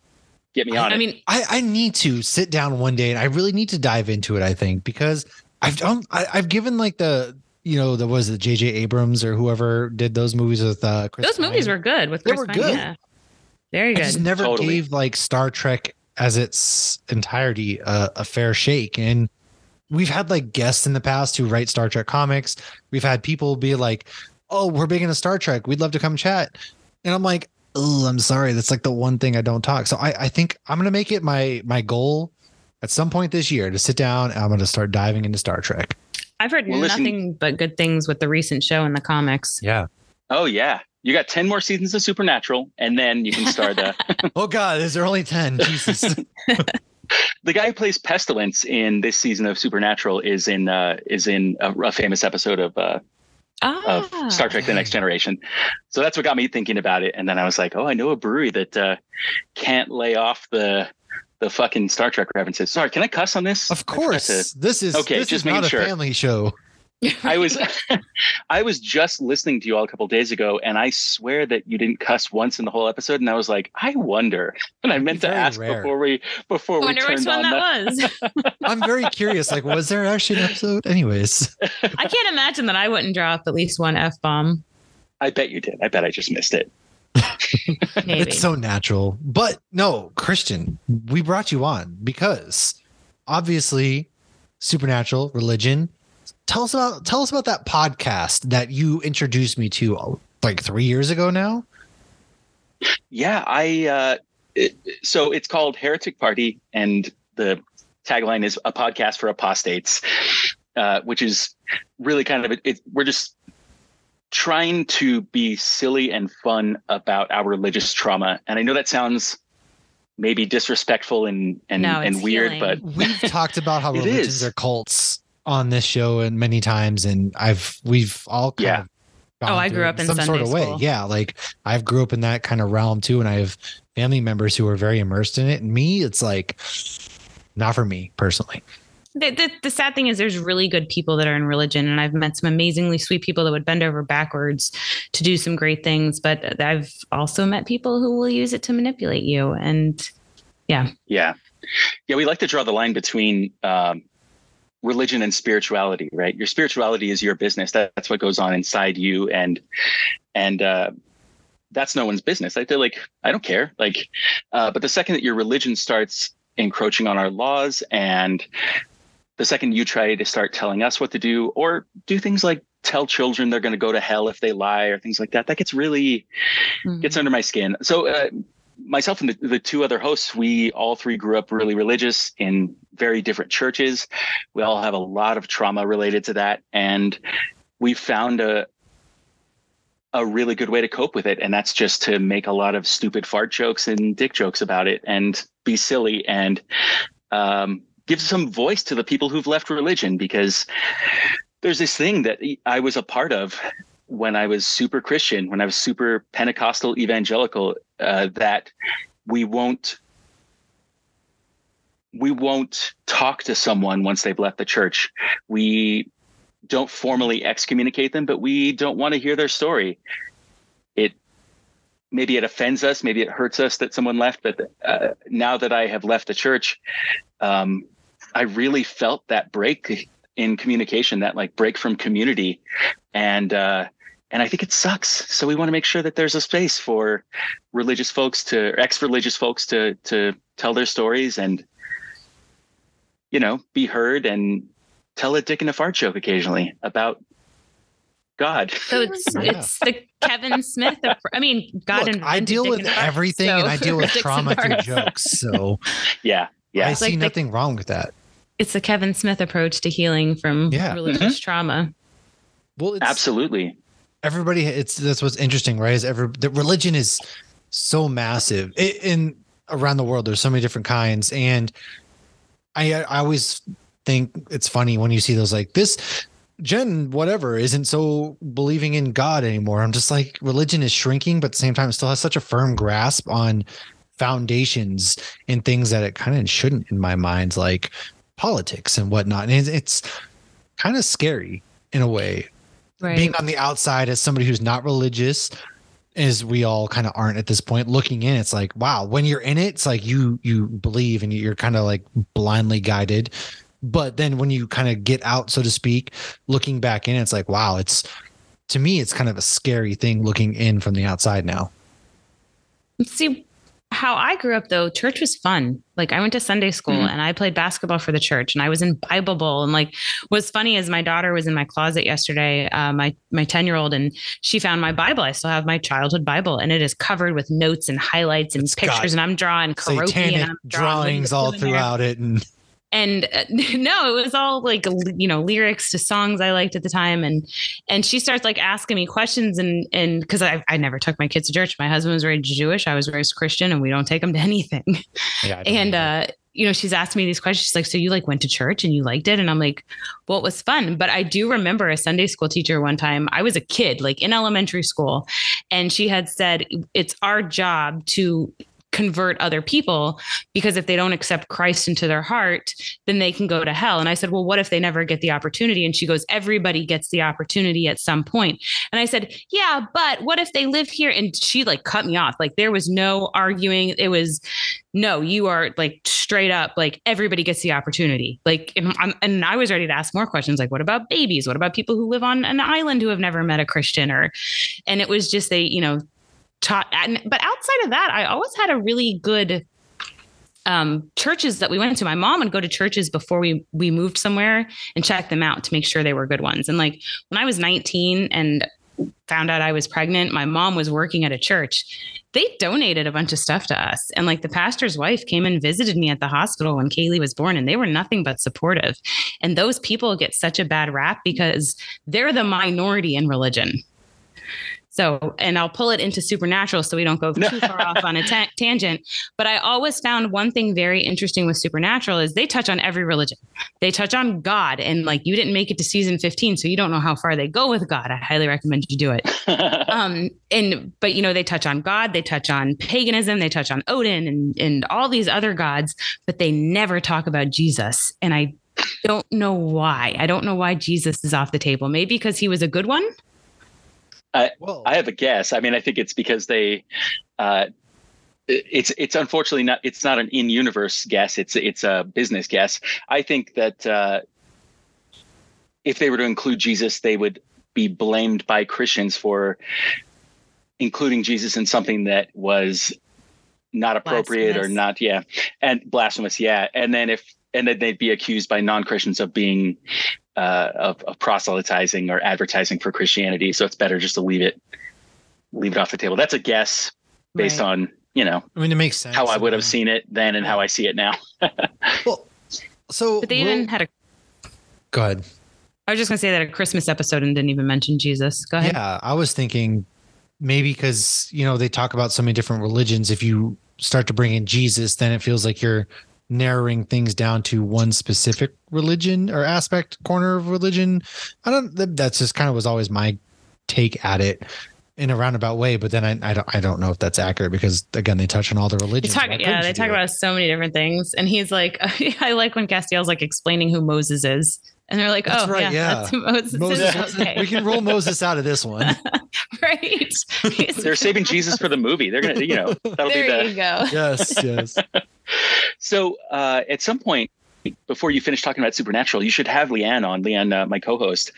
Get me on I, it. I mean, I, I need to sit down one day, and I really need to dive into it, I think, because I've done, I, I've given like the... You know, there was the J J Abrams or whoever did those movies with uh, Chris. Those Pine. Movies were good with Chris. They were Pine, good. Yeah. Very good. I just never totally. gave like Star Trek as its entirety uh, a fair shake. And we've had like guests in the past who write Star Trek comics. We've had people be like, "Oh, we're big into Star Trek. We'd love to come chat." And I'm like, "Oh, I'm sorry. That's like the one thing I don't talk." So I, I think I'm gonna make it my my goal at some point this year to sit down and I'm gonna start diving into Star Trek. I've heard well, nothing listen, but good things with the recent show in the comics. Yeah. Oh, yeah. You got ten more seasons of Supernatural, and then you can start the... Oh, God, is there only ten? Jesus. The guy who plays Pestilence in this season of Supernatural is in uh, is in a, a famous episode of, uh, ah. of Star Trek The Next Generation. So that's what got me thinking about it. And then I was like, oh, I know a brewery that uh, can't lay off the... The fucking Star Trek references. Sorry, can I cuss on this? Of course. To... This is okay. This just is making not sure. A family show. I was, I was just listening to you all a couple of days ago, and I swear that you didn't cuss once in the whole episode. And I was like, I wonder. And I meant very to ask rare. before we before I wonder we turned which one on that the... was. I'm very curious. Like, was there actually an episode? Anyways, I can't imagine that I wouldn't drop at least one F bomb. I bet you did. I bet I just missed it. It's so natural. But no, Christian, we brought you on because obviously Supernatural, religion. Tell us about tell us about that podcast that you introduced me to like three years ago now. Yeah, I uh it, so it's called Heretic Party, and the tagline is a podcast for apostates. uh, which is really kind of, it, we're just trying to be silly and fun about our religious trauma. And I know that sounds maybe disrespectful and, and, no, and weird, healing. But we've talked about how religions is. are cults on this show and many times. And I've, we've all kind yeah. of Oh, I grew up in some Sunday sort of school. way. Yeah. Like I've grew up in that kind of realm too. And I have family members who are very immersed in it. And me, it's like, not for me personally. The, the, the sad thing is there's really good people that are in religion, and I've met some amazingly sweet people that would bend over backwards to do some great things. But I've also met people who will use it to manipulate you. And yeah. Yeah. Yeah. We like to draw the line between, um, religion and spirituality, right? Your spirituality is your business. That, that's what goes on inside you. And, and, uh, that's no one's business. I feel like I don't care. Like, uh, but the second that your religion starts encroaching on our laws, and the second you try to start telling us what to do, or do things like tell children they're going to go to hell if they lie or things like that, that gets really mm-hmm. gets under my skin. So, uh, myself and the, the two other hosts, we all three grew up really religious in very different churches. We all have a lot of trauma related to that. And we found a a really good way to cope with it. And that's just to make a lot of stupid fart jokes and dick jokes about it and be silly and um, give some voice to the people who've left religion. Because there's this thing that I was a part of when I was super Christian, when I was super Pentecostal evangelical, uh, that we won't, we won't talk to someone once they've left the church. We don't formally excommunicate them, but we don't want to hear their story. It, maybe it offends us, maybe it hurts us that someone left, but uh, now that I have left the church, um, I really felt that break in communication, that like break from community. And, uh, And I think it sucks. So we want to make sure that there's a space for religious folks to ex-religious folks to to tell their stories and, you know, be heard and tell a dick and a fart joke occasionally about God. So it's yeah. it's the Kevin Smith. Of, I mean, God. Look, and I deal with and everything, so. And I deal with trauma through jokes. So yeah, yeah. I it's see like nothing the, wrong with that. It's the Kevin Smith approach to healing from yeah. religious mm-hmm. trauma. Well, it's, absolutely. Everybody, it's that's what's interesting, right? Is ever the religion is so massive it, in around the world. There's so many different kinds, and I I always think it's funny when you see those like this Gen whatever isn't so believing in God anymore. I'm just like, religion is shrinking, but at the same time, it still has such a firm grasp on foundations and things that it kind of shouldn't, in my mind, like politics and whatnot. And it's, it's kind of scary in a way. Right. Being on the outside as somebody who's not religious, as we all kind of aren't at this point, looking in, it's like, wow, when you're in it, it's like you you believe and you're kind of like blindly guided. But then when you kind of get out, so to speak, looking back in, it's like, wow, it's to me, it's kind of a scary thing looking in from the outside now. See, how I grew up, though, church was fun. Like, I went to Sunday school mm-hmm. and I played basketball for the church, and I was in Bible Bowl. And like, what's funny is my daughter was in my closet yesterday, uh, my my ten year old, and she found my Bible. I still have my childhood Bible, and it is covered with notes and highlights and it's pictures. And I'm drawing karaoke and I'm drawing drawings all throughout there. it. And, and uh, no, it was all like, you know, lyrics to songs I liked at the time. And, and she starts like asking me questions, and, and cause I, I never took my kids to church. My husband was raised Jewish. I was raised Christian, and we don't take them to anything. Yeah, and, uh, you know, she's asked me these questions. She's like, so you like went to church and you liked it? And I'm like, well, it was fun. But I do remember a Sunday school teacher one time, I was a kid, like in elementary school, and she had said, it's our job to convert other people, because if they don't accept Christ into their heart, then they can go to hell. And I said, well, what if they never get the opportunity? And she goes, everybody gets the opportunity at some point. And I said, yeah, but what if they live here? And she like cut me off. Like, there was no arguing. It was, no, you are like straight up, like everybody gets the opportunity. Like, and, I'm, and I was ready to ask more questions. Like, what about babies? What about people who live on an island who have never met a Christian? Or, and it was just, they, you know, taught. And, but outside of that, I always had a really good um, churches that we went to. My mom would go to churches before we, we moved somewhere and check them out to make sure they were good ones. And like when I was nineteen and found out I was pregnant, my mom was working at a church. They donated a bunch of stuff to us. And like the pastor's wife came and visited me at the hospital when Kaylee was born, and they were nothing but supportive. And those people get such a bad rap because they're the minority in religion. So, and I'll pull it into Supernatural so we don't go too far off on a ta- tangent. But I always found one thing very interesting with Supernatural is they touch on every religion. They touch on God. And like, you didn't make it to season fifteen, so you don't know how far they go with God. I highly recommend you do it. um, and, but you know, they touch on God, they touch on paganism, they touch on Odin and, and all these other gods, but they never talk about Jesus. And I don't know why. I don't know why Jesus is off the table. Maybe because he was a good one. I, I have a guess. I mean, I think it's because they, uh, it's it's unfortunately not it's not an in-universe guess. It's it's a business guess. I think that uh, if they were to include Jesus, they would be blamed by Christians for including Jesus in something that was not appropriate or not, yeah, and blasphemous, yeah. And then if and then they'd be accused by non-Christians of being. Uh, of, of proselytizing or advertising for Christianity. So it's better just to leave it, leave it off the table. That's a guess based right. on, you know, I mean, it makes sense how I would have seen it then and yeah. how I see it now. Well, so but they even had a, go ahead. I was just gonna say that a Christmas episode and didn't even mention Jesus. Go ahead. Yeah. I was thinking maybe cause you know, they talk about so many different religions. If you start to bring in Jesus, then it feels like you're narrowing things down to one specific religion or aspect corner of religion. I don't, that's just kind of was always my take at it in a roundabout way. But then I, I don't, I don't know if that's accurate because again, they touch on all the religions. Talk, yeah. They talk about so many different things. And he's like, I like when Castiel's like explaining who Moses is. And they're like, that's oh, right, yeah, yeah. That's Moses. Moses is. Okay. We can roll Moses out of this one. Right. They're saving Jesus for the movie. They're going to, you know, that'll there be the. There you go. Yes, yes. So uh, at some point, before you finish talking about Supernatural, you should have Leanne on. Leanne, uh, my co-host,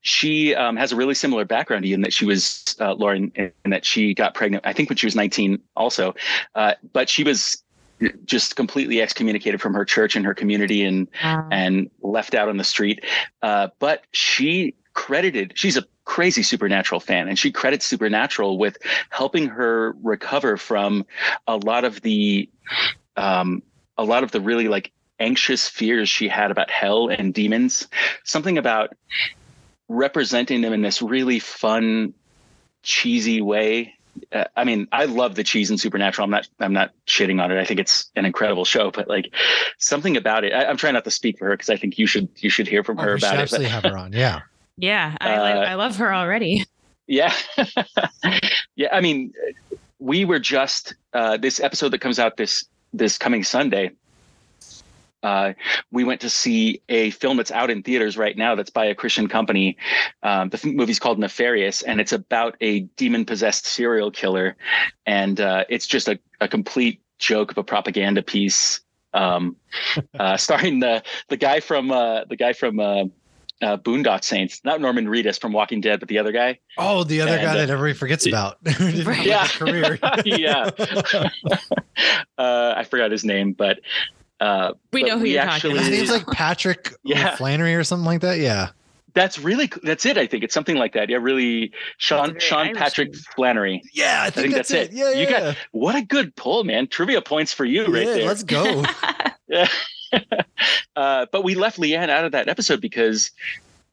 she um, has a really similar background to you in that she was, uh, Lauren, and that she got pregnant, I think when she was nineteen also. Uh, but she was just completely excommunicated from her church and her community and wow. and left out on the street. Uh, but she credited, she's a crazy Supernatural fan, and she credits Supernatural with helping her recover from a lot of the um, a lot of the really like anxious fears she had about hell and demons. Something about representing them in this really fun, cheesy way. Uh, I mean, I love the cheese in Supernatural. I'm not, I'm not shitting on it. I think it's an incredible show, but like something about it. I, I'm trying not to speak for her because I think you should, you should hear from oh, her about it. Absolutely, have her on. Yeah, yeah. I, uh, I love her already. Yeah, yeah. I mean, we were just uh, this episode that comes out this this coming Sunday. Uh, we went to see a film that's out in theaters right now that's by a Christian company. Um, the f- movie's called Nefarious, and it's about a demon-possessed serial killer. And uh, it's just a, a complete joke of a propaganda piece, um, uh, starring the the guy from uh, the guy from uh, uh, Boondock Saints, not Norman Reedus from Walking Dead, but the other guy. Oh, the other and, guy uh, that everybody forgets about. Yeah, career. Yeah. uh, I forgot his name, but. Uh, we know who we you're actually, talking about. His name's like Patrick yeah. Flannery or something like that. Yeah, that's really that's it. I think it's something like that. Yeah, really, Sean Sean Patrick name. Flannery. Yeah, I think, I think that's, that's it. it. Yeah, you yeah. got what a good pull, man. Trivia points for you, yeah, right there. Let's go. Yeah, uh, but we left Leanne out of that episode because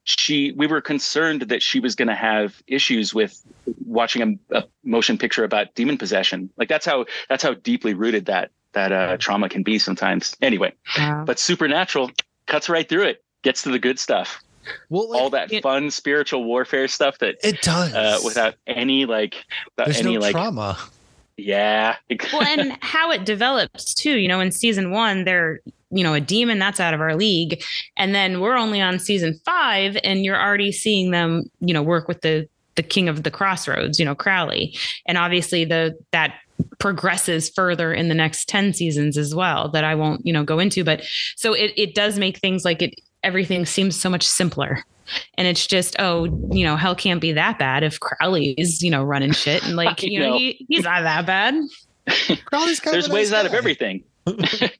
she we were concerned that she was going to have issues with watching a, a motion picture about demon possession. Like that's how that's how deeply rooted that. that uh, trauma can be sometimes. Anyway, wow. But Supernatural cuts right through it, gets to the good stuff. Well, like, all that it, fun spiritual warfare stuff that it does uh, without any like without There's any no like trauma. Yeah. Well, and how it develops too. You know, in season one, they're you know a demon that's out of our league, and then we're only on season five, and you're already seeing them. You know, work with the the king of the crossroads. You know, Crowley, and obviously the that. progresses further in the next ten seasons as well that I won't, you know, go into, but so it, it does make things like it, everything seems so much simpler and it's just, oh, you know, hell can't be that bad if Crowley is, you know, running shit and like, you know, know he, he's not that bad. Crowley's There's ways out of everything.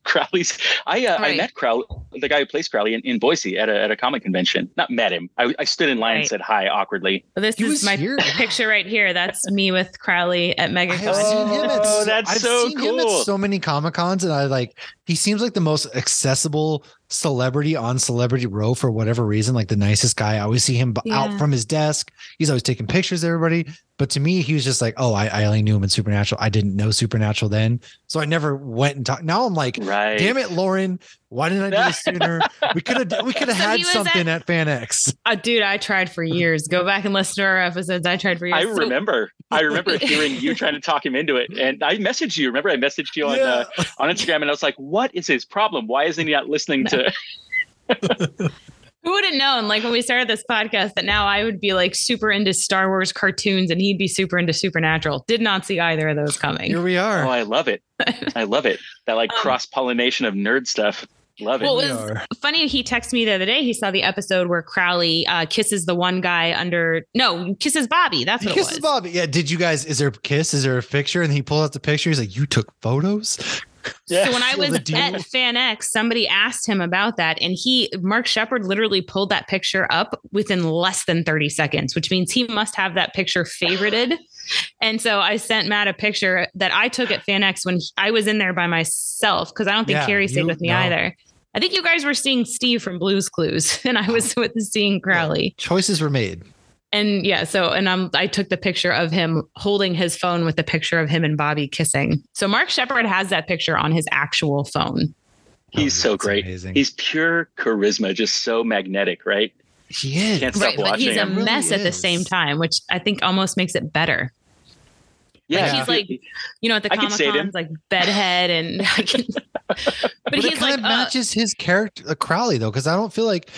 Crowley's, I, uh, right. I met Crowley. the guy who plays Crowley in, in Boise at a, at a comic convention. Not met him. I, I stood in line right. and said hi awkwardly. Well, this he is my here. picture right here. That's me with Crowley at MegaCon. Oh, so, that's I've so seen cool. Him at so many Comic Cons, and I like. He seems like the most accessible celebrity on Celebrity Row for whatever reason. Like the nicest guy. I always see him yeah. out from his desk. He's always taking pictures of everybody. But to me, he was just like, oh, I, I only knew him in Supernatural. I didn't know Supernatural then. So I never went and talked. Now I'm like, right. damn it, Lauren. Why didn't I do this sooner? We could have we could have so had something at, at FanX. Uh, dude, I tried for years. Go back and listen to our episodes. I tried for years. I so- remember. I remember hearing you trying to talk him into it. And I messaged you. Remember, I messaged you on yeah. uh, on Instagram. And I was like, what is his problem? Why isn't he not listening to... Who would have known, like when we started this podcast, that now I would be like super into Star Wars cartoons and he'd be super into Supernatural. Did not see either of those coming. Here we are. Oh, I love it. I love it. That like um, cross-pollination of nerd stuff. Love it. Well, it was funny. He texted me the other day. He saw the episode where Crowley uh, kisses the one guy under, no, kisses Bobby. That's what he it kisses was. Kisses Bobby. Yeah. Did you guys, is there a kiss? Is there a picture? And he pulled out the picture. He's like, you took photos? Yeah. So when I was at FanX, somebody asked him about that, and he, Mark Shepard, literally pulled that picture up within less than thirty seconds, which means he must have that picture favorited. And so I sent Matt a picture that I took at FanX when he, I was in there by myself, because I don't think yeah, Carrie stayed you, with me no. either. I think you guys were seeing Steve from Blue's Clues, and I was with seeing Crowley. Yeah, choices were made. And yeah, so and I'm, I took the picture of him holding his phone with the picture of him and Bobby kissing. So Mark Shepard has that picture on his actual phone. He's oh, so great. Amazing. He's pure charisma, just so magnetic, right? He is. Can't stop right, watching. But he's a him. mess really at the same time, which I think almost makes it better. Yeah, like he's like, you know, at the Comic-Con's like bedhead, and I can, but, but he's it kind like of matches uh, his character, uh, Crowley though, because I don't feel like.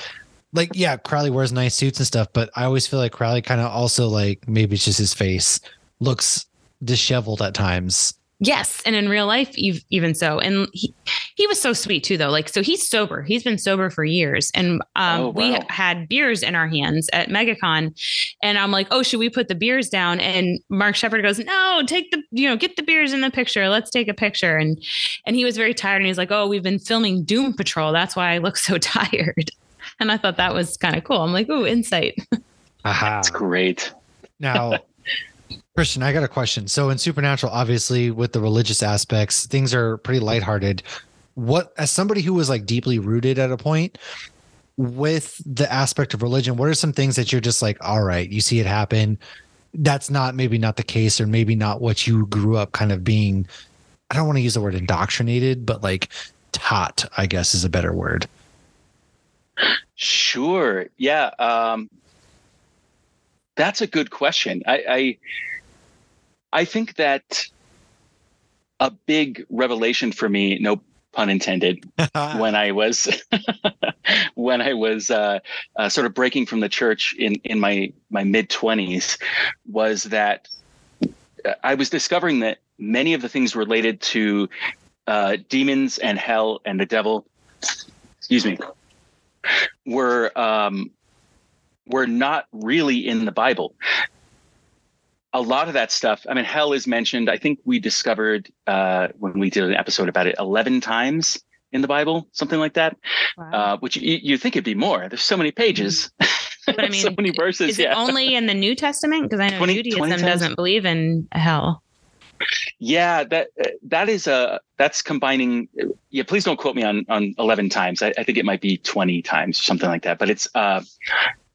Like, yeah, Crowley wears nice suits and stuff, but I always feel like Crowley kind of also, like, maybe it's just his face looks disheveled at times. Yes. And in real life, even so. And he, he was so sweet, too, though. Like, so he's sober. He's been sober for years. And um, oh, wow. we had beers in our hands at MegaCon. And I'm like, oh, should we put the beers down? And Mark Shepard goes, no, take the, you know, get the beers in the picture. Let's take a picture. And and he was very tired. And he's like, oh, we've been filming Doom Patrol. That's why I look so tired. And I thought that was kind of cool. I'm like, ooh, insight. Aha. That's great. Now, Christian, I got a question. So in Supernatural, obviously, with the religious aspects, things are pretty lighthearted. What, as somebody who was like deeply rooted at a point with the aspect of religion, what are some things that you're just like, all right, you see it happen. That's not maybe not the case, or maybe not what you grew up kind of being. I don't want to use the word indoctrinated, but like taught, I guess, is a better word. Sure. Yeah. Um, that's a good question. I, I I think that a big revelation for me, no pun intended, when I was when I was uh, uh, sort of breaking from the church in, in my, my mid-twenties was that I was discovering that many of the things related to uh, demons and hell and the devil, excuse me, were um, were not really in the Bible. A lot of that stuff, I mean, hell is mentioned. I think we discovered uh, when we did an episode about it eleven times in the Bible, something like that, wow. uh, which you, you think it'd be more. There's so many pages, but I mean, so many verses. Is it yeah. only in the New Testament? Because I know twenty, Judaism twenty doesn't believe in hell. Yeah, that that is a that's combining. Yeah, please don't quote me on on eleven times. I, I think it might be twenty times, something like that. But it's uh,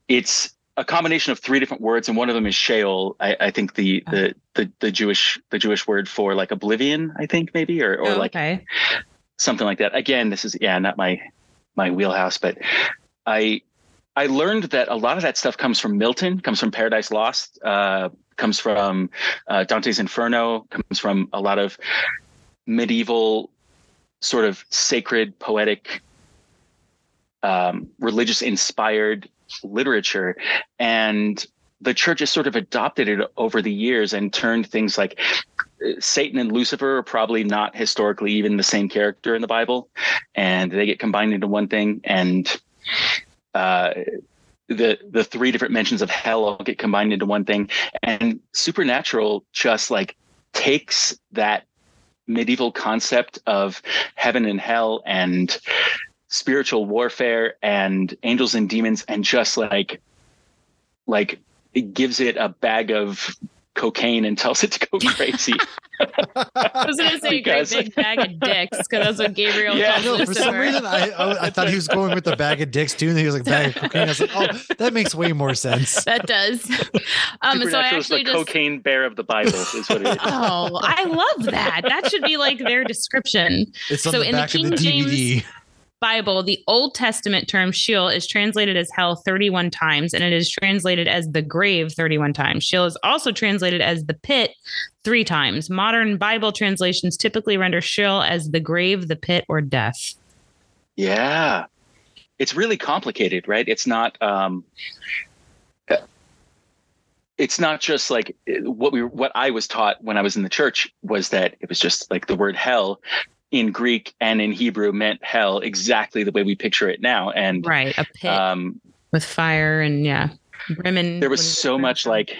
it's a combination of three different words, and one of them is Sheol. I, I think the, the the the Jewish the Jewish word for like oblivion, I think maybe, or or oh, like okay. something like that. Again, this is yeah, not my my wheelhouse, but I I learned that a lot of that stuff comes from Milton, comes from Paradise Lost. Uh, comes from uh, Dante's Inferno, comes from a lot of medieval sort of sacred, poetic, um, religious-inspired literature. And the church has sort of adopted it over the years and turned things like Satan and Lucifer are probably not historically even the same character in the Bible, and they get combined into one thing. And uh The the three different mentions of hell all get combined into one thing, and Supernatural just like takes that medieval concept of heaven and hell and spiritual warfare and angels and demons, and just like, like it gives it a bag of cocaine and tells it to go crazy. I was gonna say because... a great big bag of dicks, because that's what Gabriel yeah. calls no, for some reason I, I I thought he was going with the bag of dicks too, and he was like bag of cocaine. I was like, oh, that makes way more sense. That does. Um so I actually the just... cocaine bear of the Bible is what it is. Oh, I love that. That should be like their description. It's on so the in back the King of the D V D. James Bible, the Old Testament term Sheol is translated as hell thirty-one times, and it is translated as the grave thirty-one times. Sheol is also translated as the pit three times. Modern Bible translations typically render Sheol as the grave, the pit, or death. Yeah. It's really complicated, right? It's not um, it's not just like what we what I was taught when I was in the church was that it was just like the word hell in Greek and in Hebrew meant hell exactly the way we picture it now. And right, a pit um, with fire and yeah. Rimmon, there was so much like,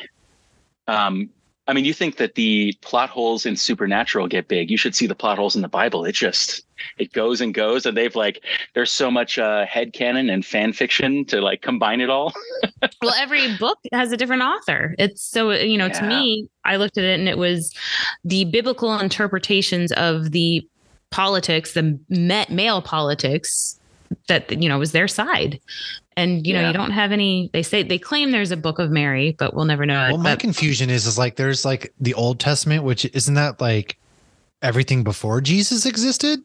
um, I mean, you think that the plot holes in Supernatural get big. You should see the plot holes in the Bible. It just, it goes and goes. And they've like, there's so much uh, headcanon and fan fiction to like combine it all. Well, every book has a different author. It's so, you know, yeah. to me, I looked at it and it was the biblical interpretations of the politics, the met male politics that, you know, was their side. And, you know, yeah. you don't have any, they say, they claim there's a Book of Mary, but we'll never know. Well, it, my but, confusion is, is like, there's like the Old Testament, which isn't that like everything before Jesus existed?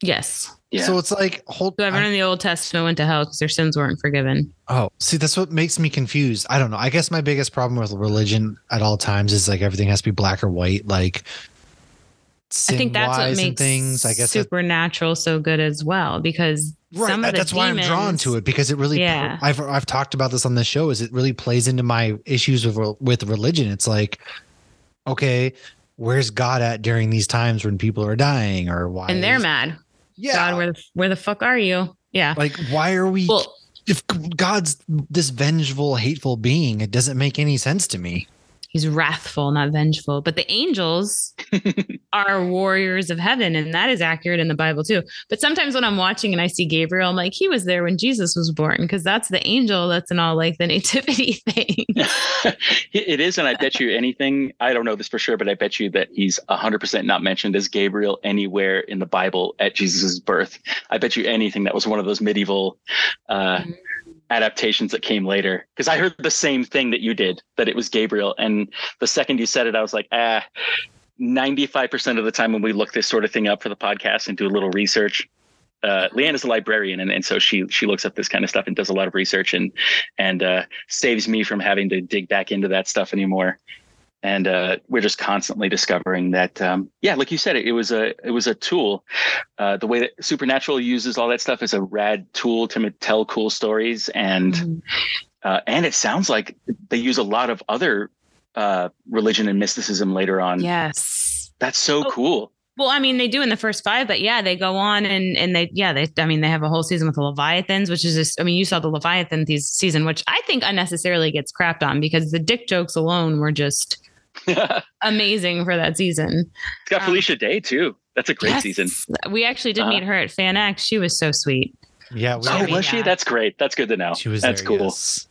Yes. Yeah. So it's like, hold so everyone I, in the Old Testament went to hell because their sins weren't forgiven. Oh, see, that's what makes me confused. I don't know. I guess my biggest problem with religion at all times is like, everything has to be black or white. Like, I think that's what makes things, I guess, Supernatural so good as well, because right, some of the that's demons, why I'm drawn to it, because it really yeah. I've I've talked about this on the show, is it really plays into my issues with with religion. It's like, okay, where's God at during these times when people are dying, or why? And they're is, mad. Yeah, God, where the, where the fuck are you? Yeah, like why are we? Well, if God's this vengeful, hateful being, it doesn't make any sense to me. He's wrathful, not vengeful. But the angels are warriors of heaven. And that is accurate in the Bible, too. But sometimes when I'm watching and I see Gabriel, I'm like, he was there when Jesus was born, because that's the angel that's in all like the nativity thing. It is. And I bet you anything, I don't know this for sure, but I bet you that he's one hundred percent not mentioned as Gabriel anywhere in the Bible at Jesus's birth. I bet you anything that was one of those medieval uh mm-hmm. adaptations that came later, because I heard the same thing that you did, that it was Gabriel, and the second you said it I was like, ah ninety-five percent of the time when we look this sort of thing up for the podcast and do a little research, uh Leanne is a librarian, and, and so she she looks up this kind of stuff and does a lot of research, and and uh saves me from having to dig back into that stuff anymore. And uh we're just constantly discovering that um yeah like you said, it, it was a it was a tool. Uh the way that Supernatural uses all that stuff is a rad tool to tell cool stories, and mm-hmm. uh and it sounds like they use a lot of other uh religion and mysticism later on. Yes, that's so oh, cool. Well, I mean, they do in the first five, but yeah, they go on and and they yeah they I mean they have a whole season with the Leviathans, which is just I mean you saw the Leviathan these season, which I think unnecessarily gets crapped on, because the dick jokes alone were just amazing for that season. It's got Felicia um, Day too. That's a great yes. season. We actually did uh, meet her at FanX. She was so sweet. Yeah, we oh, was that. she? That's great. That's good to know. She was. That's there, cool. Yes.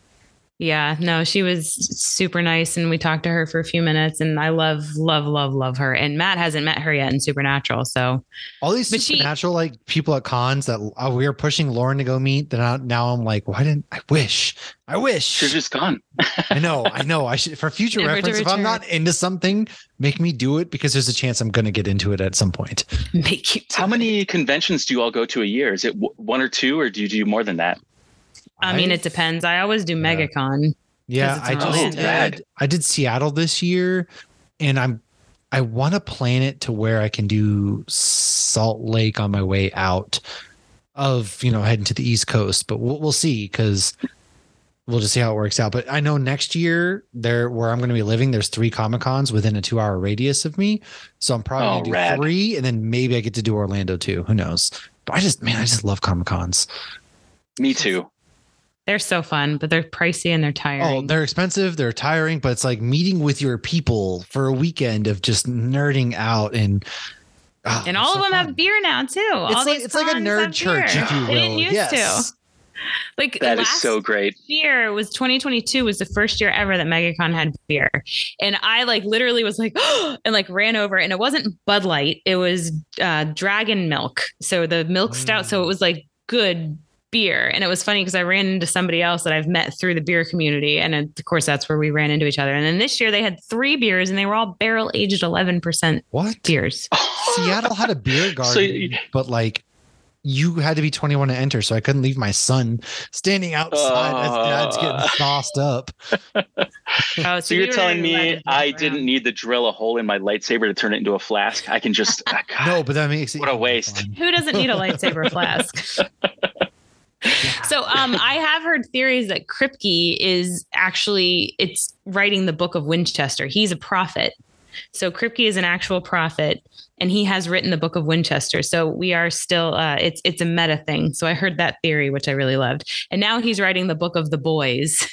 Yeah, no, she was super nice, and we talked to her for a few minutes, and I love, love, love, love her. And Matt hasn't met her yet in Supernatural, so all these but Supernatural she, like people at cons that oh, we were pushing Lauren to go meet. Then I, now I'm like, why didn't I wish? I wish she's just gone. I know, I know. I should for future Never reference. If I'm not into something, make me do it, because there's a chance I'm going to get into it at some point. Make you. How many it. conventions do you all go to a year? Is it w- one or two, or do you do more than that? I mean, it depends. I always do MegaCon. Yeah, I just did, I did Seattle this year, and I'm I want to plan it to where I can do Salt Lake on my way out of, you know, heading to the East Coast. But we'll, we'll see, because we'll just see how it works out. But I know next year there where I'm going to be living, there's three Comic-Cons within a two hour radius of me. So I'm probably oh, going to do rad. three, and then maybe I get to do Orlando too. Who knows? But I just man, I just love Comic-Cons. Me too. They're so fun, but they're pricey and they're tiring. Oh, they're expensive. They're tiring, but it's like meeting with your people for a weekend of just nerding out and Oh, and all so of them fun. have beer now too. It's all like it's like a nerd church, if you will. They didn't used yes. to. Like that last is so great. Year was twenty twenty-two was the first year ever that MegaCon had beer, and I like literally was like oh, and like ran over, and it wasn't Bud Light, it was uh, Dragon Milk, so the milk stout. Mm. So it was like good beer, and it was funny because I ran into somebody else that I've met through the beer community, and of course that's where we ran into each other. And then this year they had three beers, and they were all barrel aged eleven percent what beers. Seattle had a beer garden, so you- but like. You had to be twenty-one to enter, so I couldn't leave my son standing outside uh, as dad's getting sauced up. Oh, so, so you're telling me I around. didn't need to drill a hole in my lightsaber to turn it into a flask? I can just... Oh, no, but that makes it... What a waste. Fun. Who doesn't need a lightsaber flask? So um, I have heard theories that Kripke is actually... It's writing the Book of Winchester. He's a prophet. So Kripke is an actual prophet, and he has written the Book of Winchester. So we are still, uh, it's it's a meta thing. So I heard that theory, which I really loved. And now he's writing the Book of the Boys.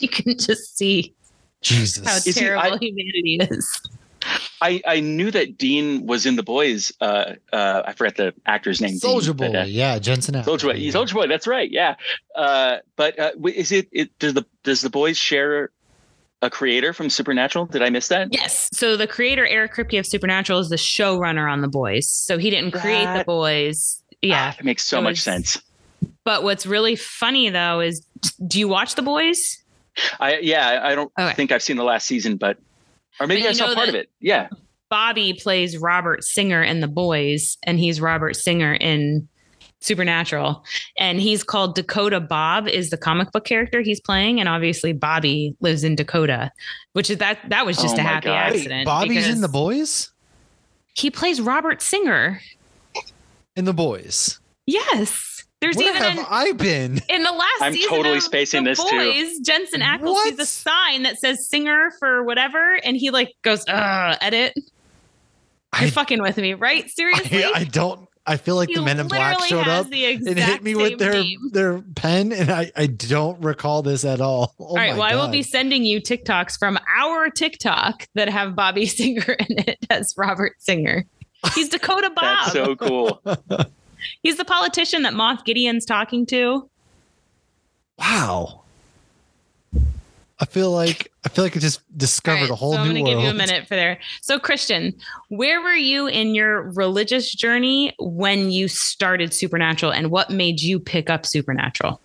You can just see Jesus. how is terrible he, I, humanity is. I, I knew that Dean was in The Boys. Uh, uh, I forgot the actor's name. Soulja Boy, but, uh, yeah, Jensen Ackles. Soulja Boy, yeah. Soulja Boy, that's right, yeah. Uh, but uh, is it, it does the does The Boys share... a creator from Supernatural? Did I miss that? Yes. So the creator, Eric Kripke of Supernatural, is the showrunner on The Boys. So he didn't create that, The Boys. Yeah. It ah, makes so it was, much sense. But what's really funny, though, is do you watch The Boys? I Yeah. I don't okay. think I've seen the last season, but... Or maybe but I saw part of it. Yeah. Bobby plays Robert Singer in The Boys, and he's Robert Singer in... Supernatural, and he's called Dakota Bob is the comic book character he's playing, and obviously Bobby lives in Dakota, which is that that was just oh a happy God. accident. Wait, Bobby's in The Boys? He plays Robert Singer in The Boys. Yes. There's Where even have an, I been? In the last I'm season totally of spacing the this Boys, too. Jensen Ackles what? sees a sign that says Singer for whatever, and he like goes, uh, edit. You're I, fucking with me, right? Seriously? I, I don't I feel like he the Men in Black showed up and hit me with their, their pen, and I, I don't recall this at all. Oh all right, well, God. I will be sending you TikToks from our TikTok that have Bobby Singer in it as Robert Singer. He's Dakota Bob. That's so cool. He's the politician that Moff Gideon's talking to. Wow. I feel like I feel like I just discovered right, a whole so new world. I'm going to give you a minute for there. So, Christian, where were you in your religious journey when you started Supernatural, and what made you pick up Supernatural?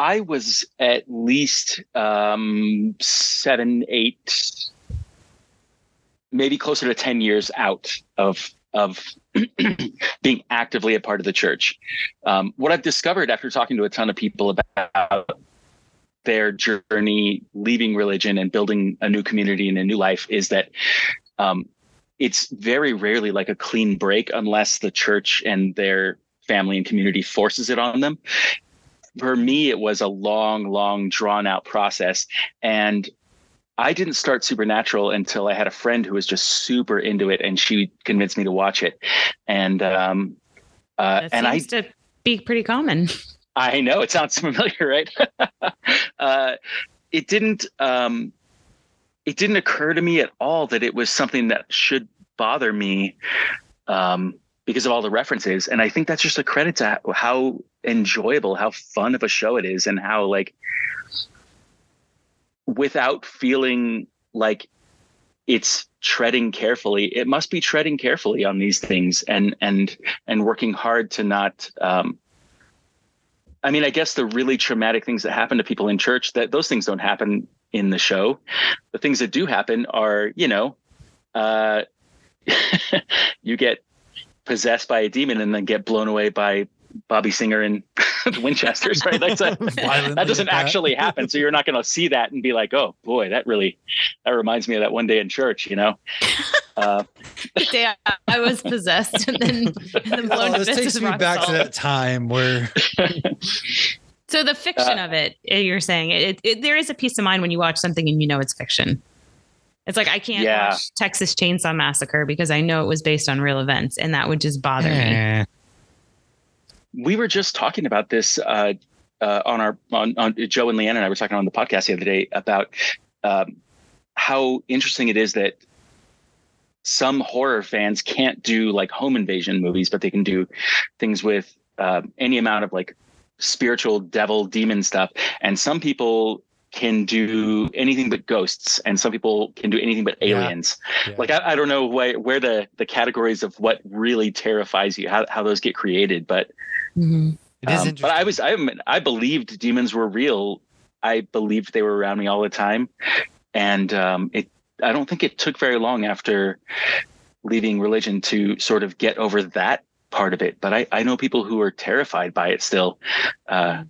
I was at least um, seven, eight, maybe closer to ten years out of of being actively a part of the church. Um, what I've discovered after talking to a ton of people about their journey leaving religion and building a new community and a new life is that um, it's very rarely like a clean break unless the church and their family and community forces it on them. For me, it was a long, long, drawn out process. And I didn't start Supernatural until I had a friend who was just super into it, and she convinced me to watch it. And um, uh, that and I seems to be pretty common. I know it sounds familiar, right? uh, it didn't. Um, it didn't occur to me at all that it was something that should bother me um, because of all the references, and I think that's just a credit to how enjoyable, how fun of a show it is, and how like without feeling like it's treading carefully. It must be treading carefully on these things, and and and working hard to not. Um, I mean, I guess the really traumatic things that happen to people in church, that those things don't happen in the show. The things that do happen are, you know, uh, you get possessed by a demon and then get blown away by Bobby Singer and the Winchesters, right? That's a, that doesn't that. actually happen. So you're not going to see that and be like, oh boy, that really, that reminds me of that one day in church, you know? Uh, the day I, I was possessed and then, and then blown oh, this takes me back salt. to that time where so the fiction uh, of it, you're saying it, it there is a peace of mind when you watch something and you know it's fiction. It's like I can't yeah. watch Texas Chainsaw Massacre because I know it was based on real events, and that would just bother eh. me. We were just talking about this uh, uh, on our on, on Joe and Leanne and I were talking on the podcast the other day about um, how interesting it is that some horror fans can't do like home invasion movies, but they can do things with uh, any amount of like spiritual devil demon stuff. And some people can do anything but ghosts, and some people can do anything but aliens. Yeah. Yeah. Like, I, I don't know where, where the, the categories of what really terrifies you, how, how those get created. But, mm-hmm. it is um, but I was, I, I believed demons were real. I believed they were around me all the time. And um, it, I don't think it took very long after leaving religion to sort of get over that part of it. But I, I know people who are terrified by it still. Uh,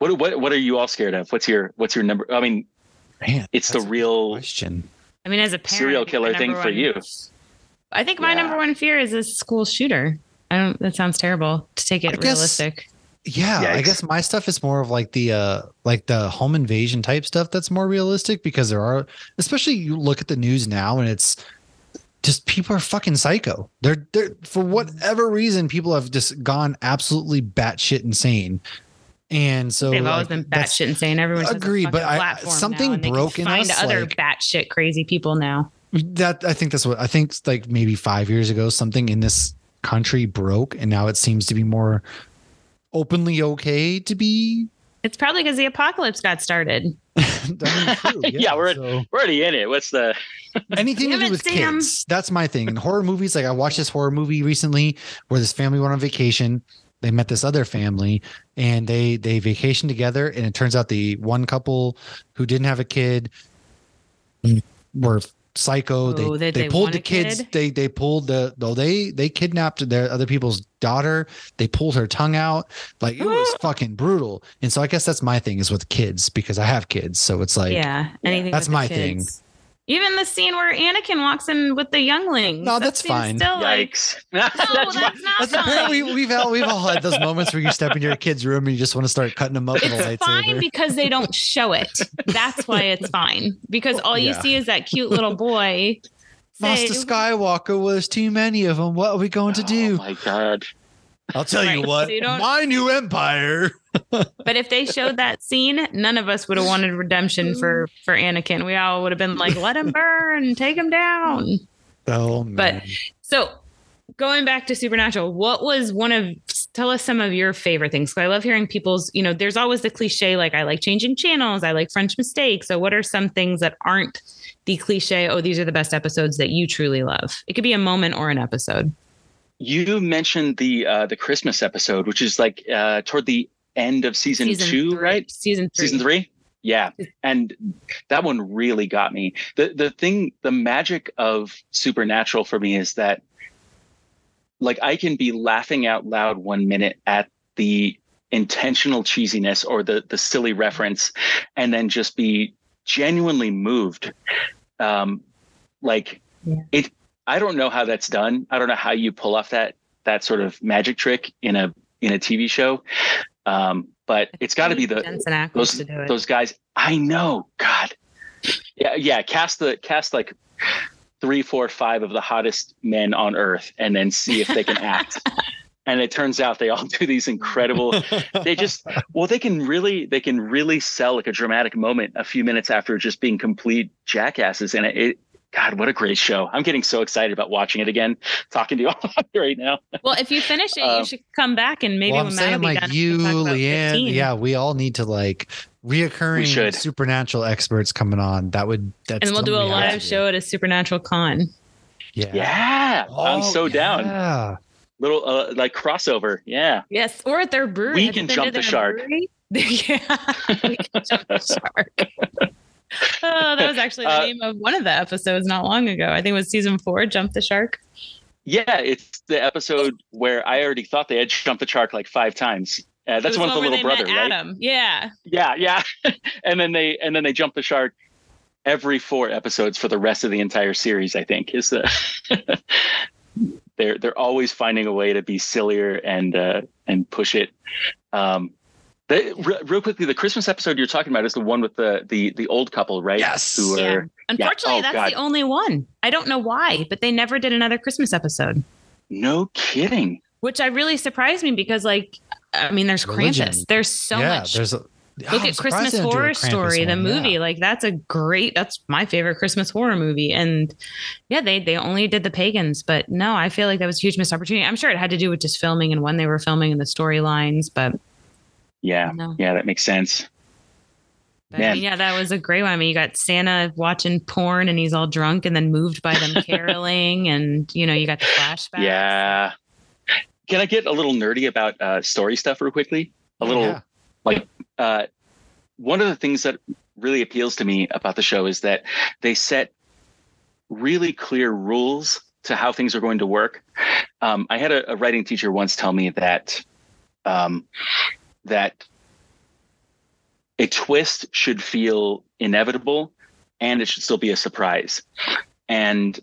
What what what are you all scared of? What's your what's your number? I mean, man, it's the real question. I mean, as a parent, serial killer thing for you. I think my yeah. number one fear is a school shooter. I don't. That sounds terrible to take it I realistic. Guess, yeah, Yikes. I guess my stuff is more of like the uh, like the home invasion type stuff. That's more realistic because there are, especially you look at the news now and it's just people are fucking psycho. They're they're for whatever reason people have just gone absolutely batshit insane. And so they've always like, been batshit insane. Everyone's agreed, but I, something broke in us. Find other like, batshit crazy people now. That I think that's what I think. Like maybe five years ago, something in this country broke, and now it seems to be more openly okay to be. It's probably because the apocalypse got started. I mean, true, yeah, yeah, we're so. already in it. What's the anything to do with Sam. kids? That's my thing. And horror movies, like I watched this horror movie recently where this family went on vacation. They met this other family and they, they vacationed together. And it turns out the one couple who didn't have a kid were psycho. Oh, they, they, they pulled the kids. Kid? They, they pulled the, though they, they kidnapped their other people's daughter. They pulled her tongue out. Like it was fucking brutal. And so I guess that's my thing is with kids because I have kids. So it's like, yeah, anything that's my thing. Even the scene where Anakin walks in with the younglings. No, that's that fine. Still Yikes. Like, no, that's, that's not that's fine. We, we've, all, we've all had those moments where you step into your kid's room and you just want to start cutting them up with a lightsaber. It's fine because they don't show it. That's why it's fine. Because all you yeah. see is that cute little boy. Master say, Skywalker was too many of them. What are we going to do? Oh, my God. I'll tell right, you what, so you my new empire. But if they showed that scene, none of us would have wanted redemption for, for Anakin. We all would have been like, let him burn, take him down. Oh, man. But so going back to Supernatural, what was one of, tell us some of your favorite things. Cause I love hearing people's, you know, there's always the cliche, like I like Changing Channels. I like French Mistakes. So what are some things that aren't the cliche? Oh, these are the best episodes that you truly love. It could be a moment or an episode. You mentioned the uh, the Christmas episode, which is like uh, toward the end of season, season two, three. right? Season three. Season three? Yeah. And that one really got me. The the thing, the magic of Supernatural for me is that like I can be laughing out loud one minute at the intentional cheesiness or the the silly reference and then just be genuinely moved. Um, like yeah. it I don't know how that's done. I don't know how you pull off that that sort of magic trick in a in a T V show, um, but it's got to be the those those guys. I know, God, yeah, yeah. Cast the cast like three, four, five of the hottest men on earth, and then see if they can act. And it turns out they all do these incredible. They just well, they can really they can really sell like a dramatic moment a few minutes after just being complete jackasses, and it. it God, what a great show. I'm getting so excited about watching it again, talking to you all right now. Well, if you finish it, um, you should come back and maybe well, when Matt'll like be done, you, Leanne, yeah, we all need to like reoccurring Supernatural experts coming on. That would, that's and we'll do a live show at a Supernatural con. Yeah. Yeah. Oh, I'm so yeah. down. Little uh, like crossover. Yeah. Yes. Or at their brewery. We can jump the shark. yeah. We can jump the shark. Oh, that was actually the uh, name of one of the episodes not long ago. I think it was season four, Jump the Shark. Yeah, it's the episode where I already thought they had jumped the shark like five times. Uh, that's one of the little brother, right? Adam. Yeah. Yeah, yeah. and then they and then they jump the shark every four episodes for the rest of the entire series, I think. Is the they're they're always finding a way to be sillier and uh, and push it. Um They, real quickly, the Christmas episode you're talking about is the one with the the, the old couple, right? Yes. Who are, yeah. Unfortunately, yeah. Oh, that's God. the only one. I don't know why, but they never did another Christmas episode. No kidding. Which I really surprised me because, like, I mean, there's Religion. Krampus. There's so yeah, much there's a, Look oh, at Christmas Horror Story, one. the movie. Yeah. Like that's a great, that's my favorite Christmas horror movie. And yeah, they, they only did the pagans, but no, I feel like that was a huge missed opportunity. I'm sure it had to do with just filming and when they were filming and the storylines, but yeah, yeah, that makes sense. But, I mean, yeah, that was a great one. I mean, you got Santa watching porn and he's all drunk and then moved by them caroling and, you know, you got the flashbacks. Yeah. Can I get a little nerdy about uh, story stuff real quickly? A little yeah. like uh, one of the things that really appeals to me about the show is that they set really clear rules to how things are going to work. Um, I had a, a writing teacher once tell me that um, that a twist should feel inevitable and it should still be a surprise. And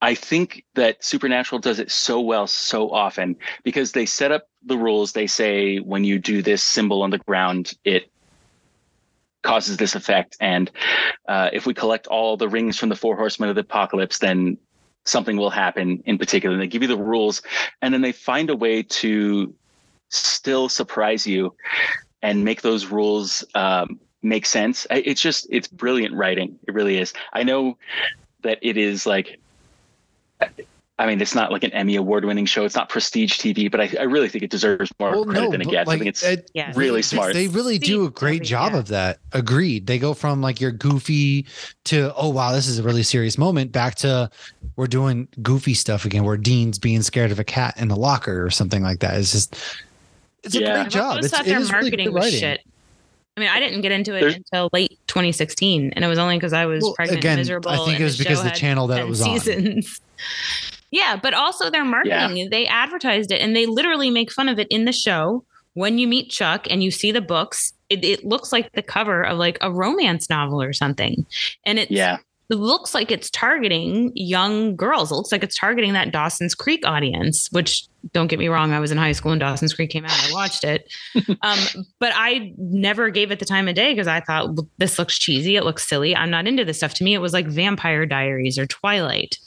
I think that Supernatural does it so well so often because they set up the rules. They say, when you do this symbol on the ground, it causes this effect. And uh, if we collect all the rings from the Four Horsemen of the Apocalypse, then something will happen in particular. And they give you the rules and then they find a way to still surprise you and make those rules um, make sense. It's just, it's brilliant writing. It really is. I know that it is like, I mean, it's not like an Emmy award-winning show. It's not prestige T V, but I, I really think it deserves more well, credit no, than it gets. Like, I think it's it, yeah. really smart. They really do a great job yeah. of that. Agreed. They go from like your goofy to, oh, wow, this is a really serious moment, back to we're doing goofy stuff again, where Dean's being scared of a cat in the locker or something like that. It's just, it's yeah. a great I've job. It's, it is really good writing. Shit. I mean, I didn't get into it There's, until late twenty sixteen, and it was only because I was well, pregnant again, and miserable. I think it was because the channel that it was seasons. on. Yeah, but also their marketing. Yeah. They advertised it, and they literally make fun of it in the show. When you meet Chuck and you see the books, it, it looks like the cover of like a romance novel or something. And it's, yeah. it looks like it's targeting young girls. It looks like it's targeting that Dawson's Creek audience, which, don't get me wrong, I was in high school and Dawson's Creek came out. I watched it. Um, but I never gave it the time of day because I thought, well, this looks cheesy. It looks silly. I'm not into this stuff. To me, it was like Vampire Diaries or Twilight,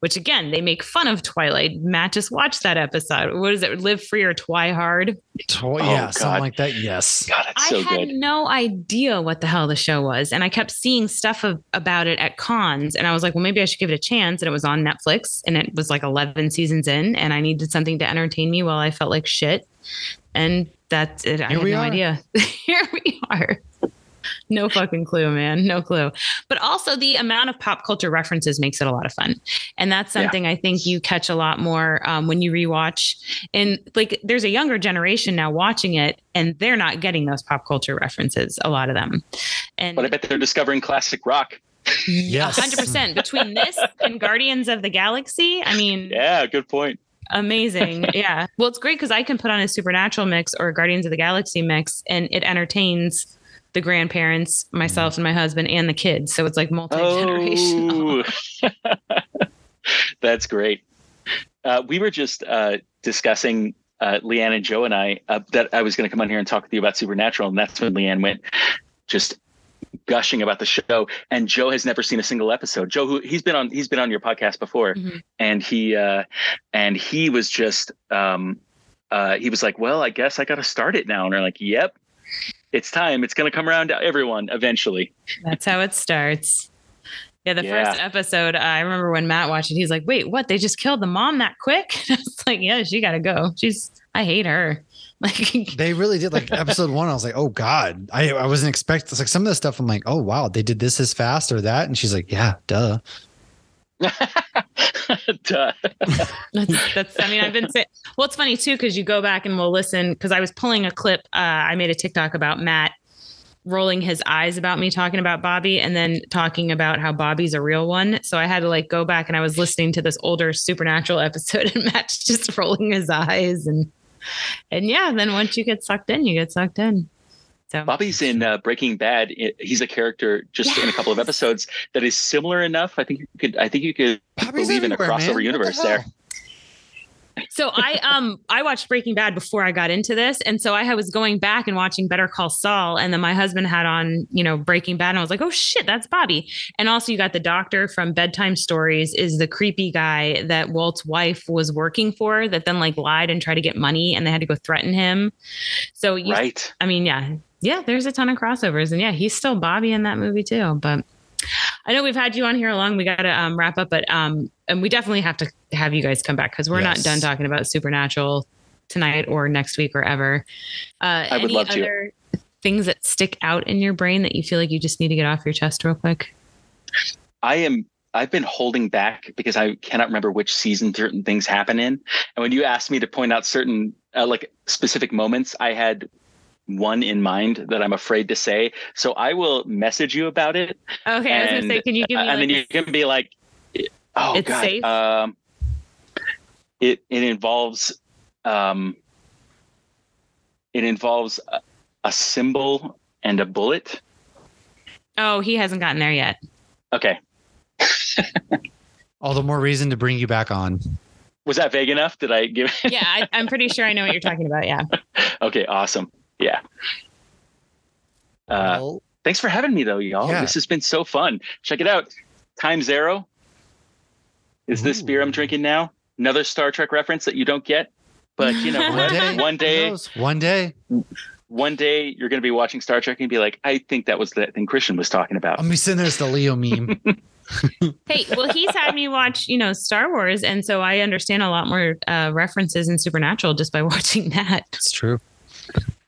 which, again, they make fun of Twilight. Matt, just watched that episode. What is it? Live Free or Twi Hard? Twi- oh, yeah, God. Something like that. Yes. God, it's so I had good. no idea what the hell the show was. And I kept seeing stuff of, about it at cons. And I was like, well, maybe I should give it a chance. And it was on Netflix. And it was like eleven seasons in. And I needed something to entertain me while I felt like shit. And that's it. I Here had no are. idea. Here we are. No fucking clue, man. No clue. But also the amount of pop culture references makes it a lot of fun. And that's something yeah. I think you catch a lot more um, when you rewatch. And like, there's a younger generation now watching it and they're not getting those pop culture references, a lot of them. And but I bet they're discovering classic rock. Yes. one hundred percent. Between this and Guardians of the Galaxy. I mean, yeah, good point. Amazing. Yeah. Well, it's great because I can put on a Supernatural mix or a Guardians of the Galaxy mix and it entertains the grandparents, myself and my husband and the kids. So it's like multi-generational. Oh. That's great. Uh, we were just uh, discussing, uh, Leanne and Joe and I, uh, that I was going to come on here and talk with you about Supernatural. And that's when Leanne went just gushing about the show. And Joe has never seen a single episode. Joe, who he's been on, he's been on your podcast before. Mm-hmm. And he, uh, and he was just, um, uh, he was like, well, I guess I got to start it now. And we're like, yep, it's time. It's going to come around to everyone eventually. That's how it starts. Yeah. The yeah. first episode, uh, I remember when Matt watched it, he's like, wait, what? They just killed the mom that quick? And I was like, yeah, she got to go. She's, I hate her. Like they really did. Like episode one, I was like, oh God, I, I wasn't expecting like some of the stuff. I'm like, oh wow, they did this as fast or that. And she's like, yeah, duh. duh. that's, that's, I mean, I've been saying, well, it's funny too, cause you go back and we'll listen. Cause I was pulling a clip. Uh, I made a TikTok about Matt rolling his eyes about me talking about Bobby and then talking about how Bobby's a real one. So I had to like go back and I was listening to this older Supernatural episode and Matt's just rolling his eyes and And yeah, then once you get sucked in, you get sucked in. So Bobby's in uh, Breaking Bad. He's a character just yes. in a couple of episodes that is similar enough. I think you could. I think you could Bobby's believe in a crossover man. universe the there. So I um I watched Breaking Bad before I got into this, and so I was going back and watching Better Call Saul, and then my husband had on you know Breaking Bad, and I was like, oh shit, that's Bobby. And also you got the doctor from Bedtime Stories is the creepy guy that Walt's wife was working for that then like lied and tried to get money, and they had to go threaten him. So you, right, I mean yeah, yeah, there's a ton of crossovers. And yeah, he's still Bobby in that movie too. But I know we've had you on here long. We got to um, wrap up, but um, and we definitely have to have you guys come back because we're yes. not done talking about Supernatural tonight or next week or ever. Uh, I would love to. Any other things that stick out in your brain that you feel like you just need to get off your chest real quick? I am. I've been holding back because I cannot remember which season certain things happen in. And when you asked me to point out certain uh, like specific moments, I had one in mind that I'm afraid to say. So I will message you about it. Okay. And I was going to say, can you give me, uh, like, and then you can be like, oh, it's God. Safe? Um, it, it involves, um, it involves a, a symbol and a bullet. Oh, he hasn't gotten there yet. Okay. All the more reason to bring you back on. Was that vague enough? Did I give it? Yeah, I, I'm pretty sure I know what you're talking about. Yeah. Okay. Awesome. Yeah. Uh, well, thanks for having me though, y'all. Yeah. This has been so fun. Check it out. Time Zero. Is Ooh. This beer I'm drinking now? Another Star Trek reference that you don't get, but you know, one day, one day, one day, one day you're going to be watching Star Trek and be like, I think that was the thing Christian was talking about. I'm going to send this the Leo meme. Hey, well, he's had me watch, you know, Star Wars. And so I understand a lot more uh, references in Supernatural just by watching that. It's true.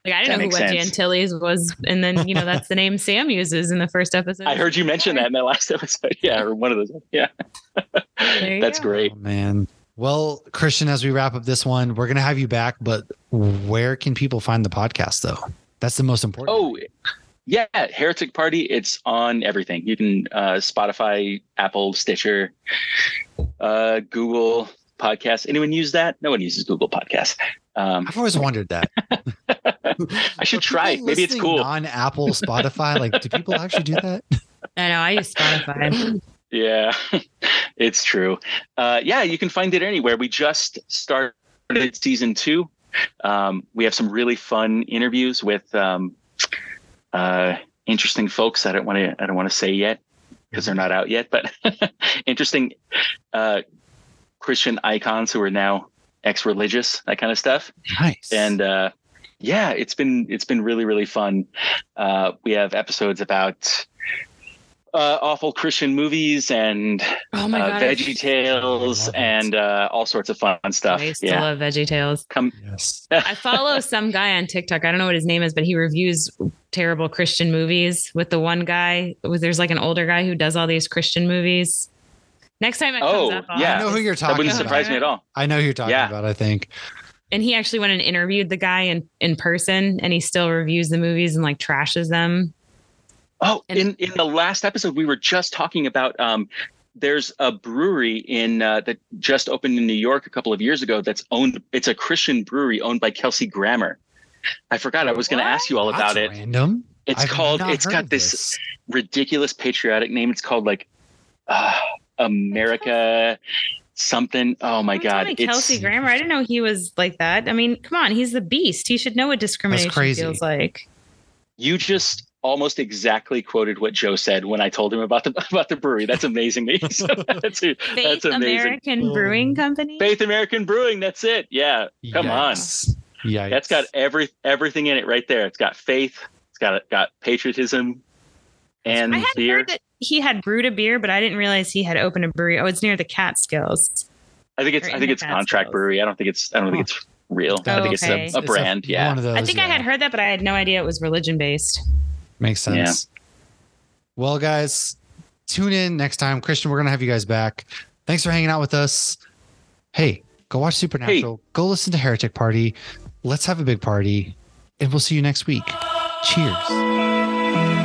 Like, I didn't know who Wedgie Antilles was. And then, you know, that's the name Sam uses in the first episode. I heard you mention that in the last episode. Yeah. Or one of those. Yeah. That's go. Great. Oh, man. Well, Christian, as we wrap up this one, we're going to have you back. But where can people find the podcast, though? That's the most important. Oh, yeah, Heretic Party. It's on everything. You can uh, Spotify, Apple, Stitcher, uh, Google Podcasts. Anyone use that? No one uses Google Podcasts. Um, I've always wondered that. I should try. Maybe it's cool. Non-Apple Spotify. Like, do people actually do that? I know. I use Spotify. Yeah, it's true. Uh, yeah, you can find it anywhere. We just started season two. Um, we have some really fun interviews with. Um, Uh, interesting folks. I don't want to. I don't want to say yet because they're not out yet. But interesting uh, Christian icons who are now ex-religious, that kind of stuff. Nice. And uh, yeah, it's been it's been really really fun. Uh, we have episodes about uh, awful Christian movies and oh my uh, God, Veggie Tales and uh, all sorts of fun stuff. I used yeah. to love Veggie Tales. Come, yes. I follow some guy on TikTok. I don't know what his name is, but he reviews terrible Christian movies with the one guy. There's like an older guy who does all these Christian movies. Next time it comes oh, up, I'll yeah. I know who you're talking about. That wouldn't surprise me at all. I know who you're talking yeah. about, I think. And he actually went and interviewed the guy in, in person, and he still reviews the movies and like trashes them. Oh, and in, in the last episode, we were just talking about um, there's a brewery in uh, that just opened in New York a couple of years ago that's owned. It's a Christian brewery owned by Kelsey Grammer. I forgot I was going to ask you all about That's it. Random. It's I've called. It's got this, this ridiculous patriotic name. It's called like uh, America something. Oh my I'm God! It's, Kelsey Grammer. I didn't know he was like that. I mean, come on, he's the beast. He should know what discrimination feels like. You just almost exactly quoted what Joe said when I told him about the about the brewery. That's amazing. So that's, Faith that's amazing. American Brewing Company. Faith American Brewing. That's it. Yeah. Come yes. on. Yeah, that's got every everything in it right there. It's got faith. It's got got patriotism, and I had beer. Heard that he had brewed a beer, but I didn't realize he had opened a brewery. Oh, it's near the Catskills. I think it's I think it's Catskills. Contract brewery. I don't think it's I don't oh. think it's real. Oh, I think okay. it's a, a brand. It's a, yeah, one of those, I think yeah. I had heard that, but I had no idea it was religion based. Makes sense. Yeah. Well, guys, tune in next time. Christian, we're gonna have you guys back. Thanks for hanging out with us. Hey, go watch Supernatural. Hey. Go listen to Heretic Party. Let's have a big party, and we'll see you next week. Cheers.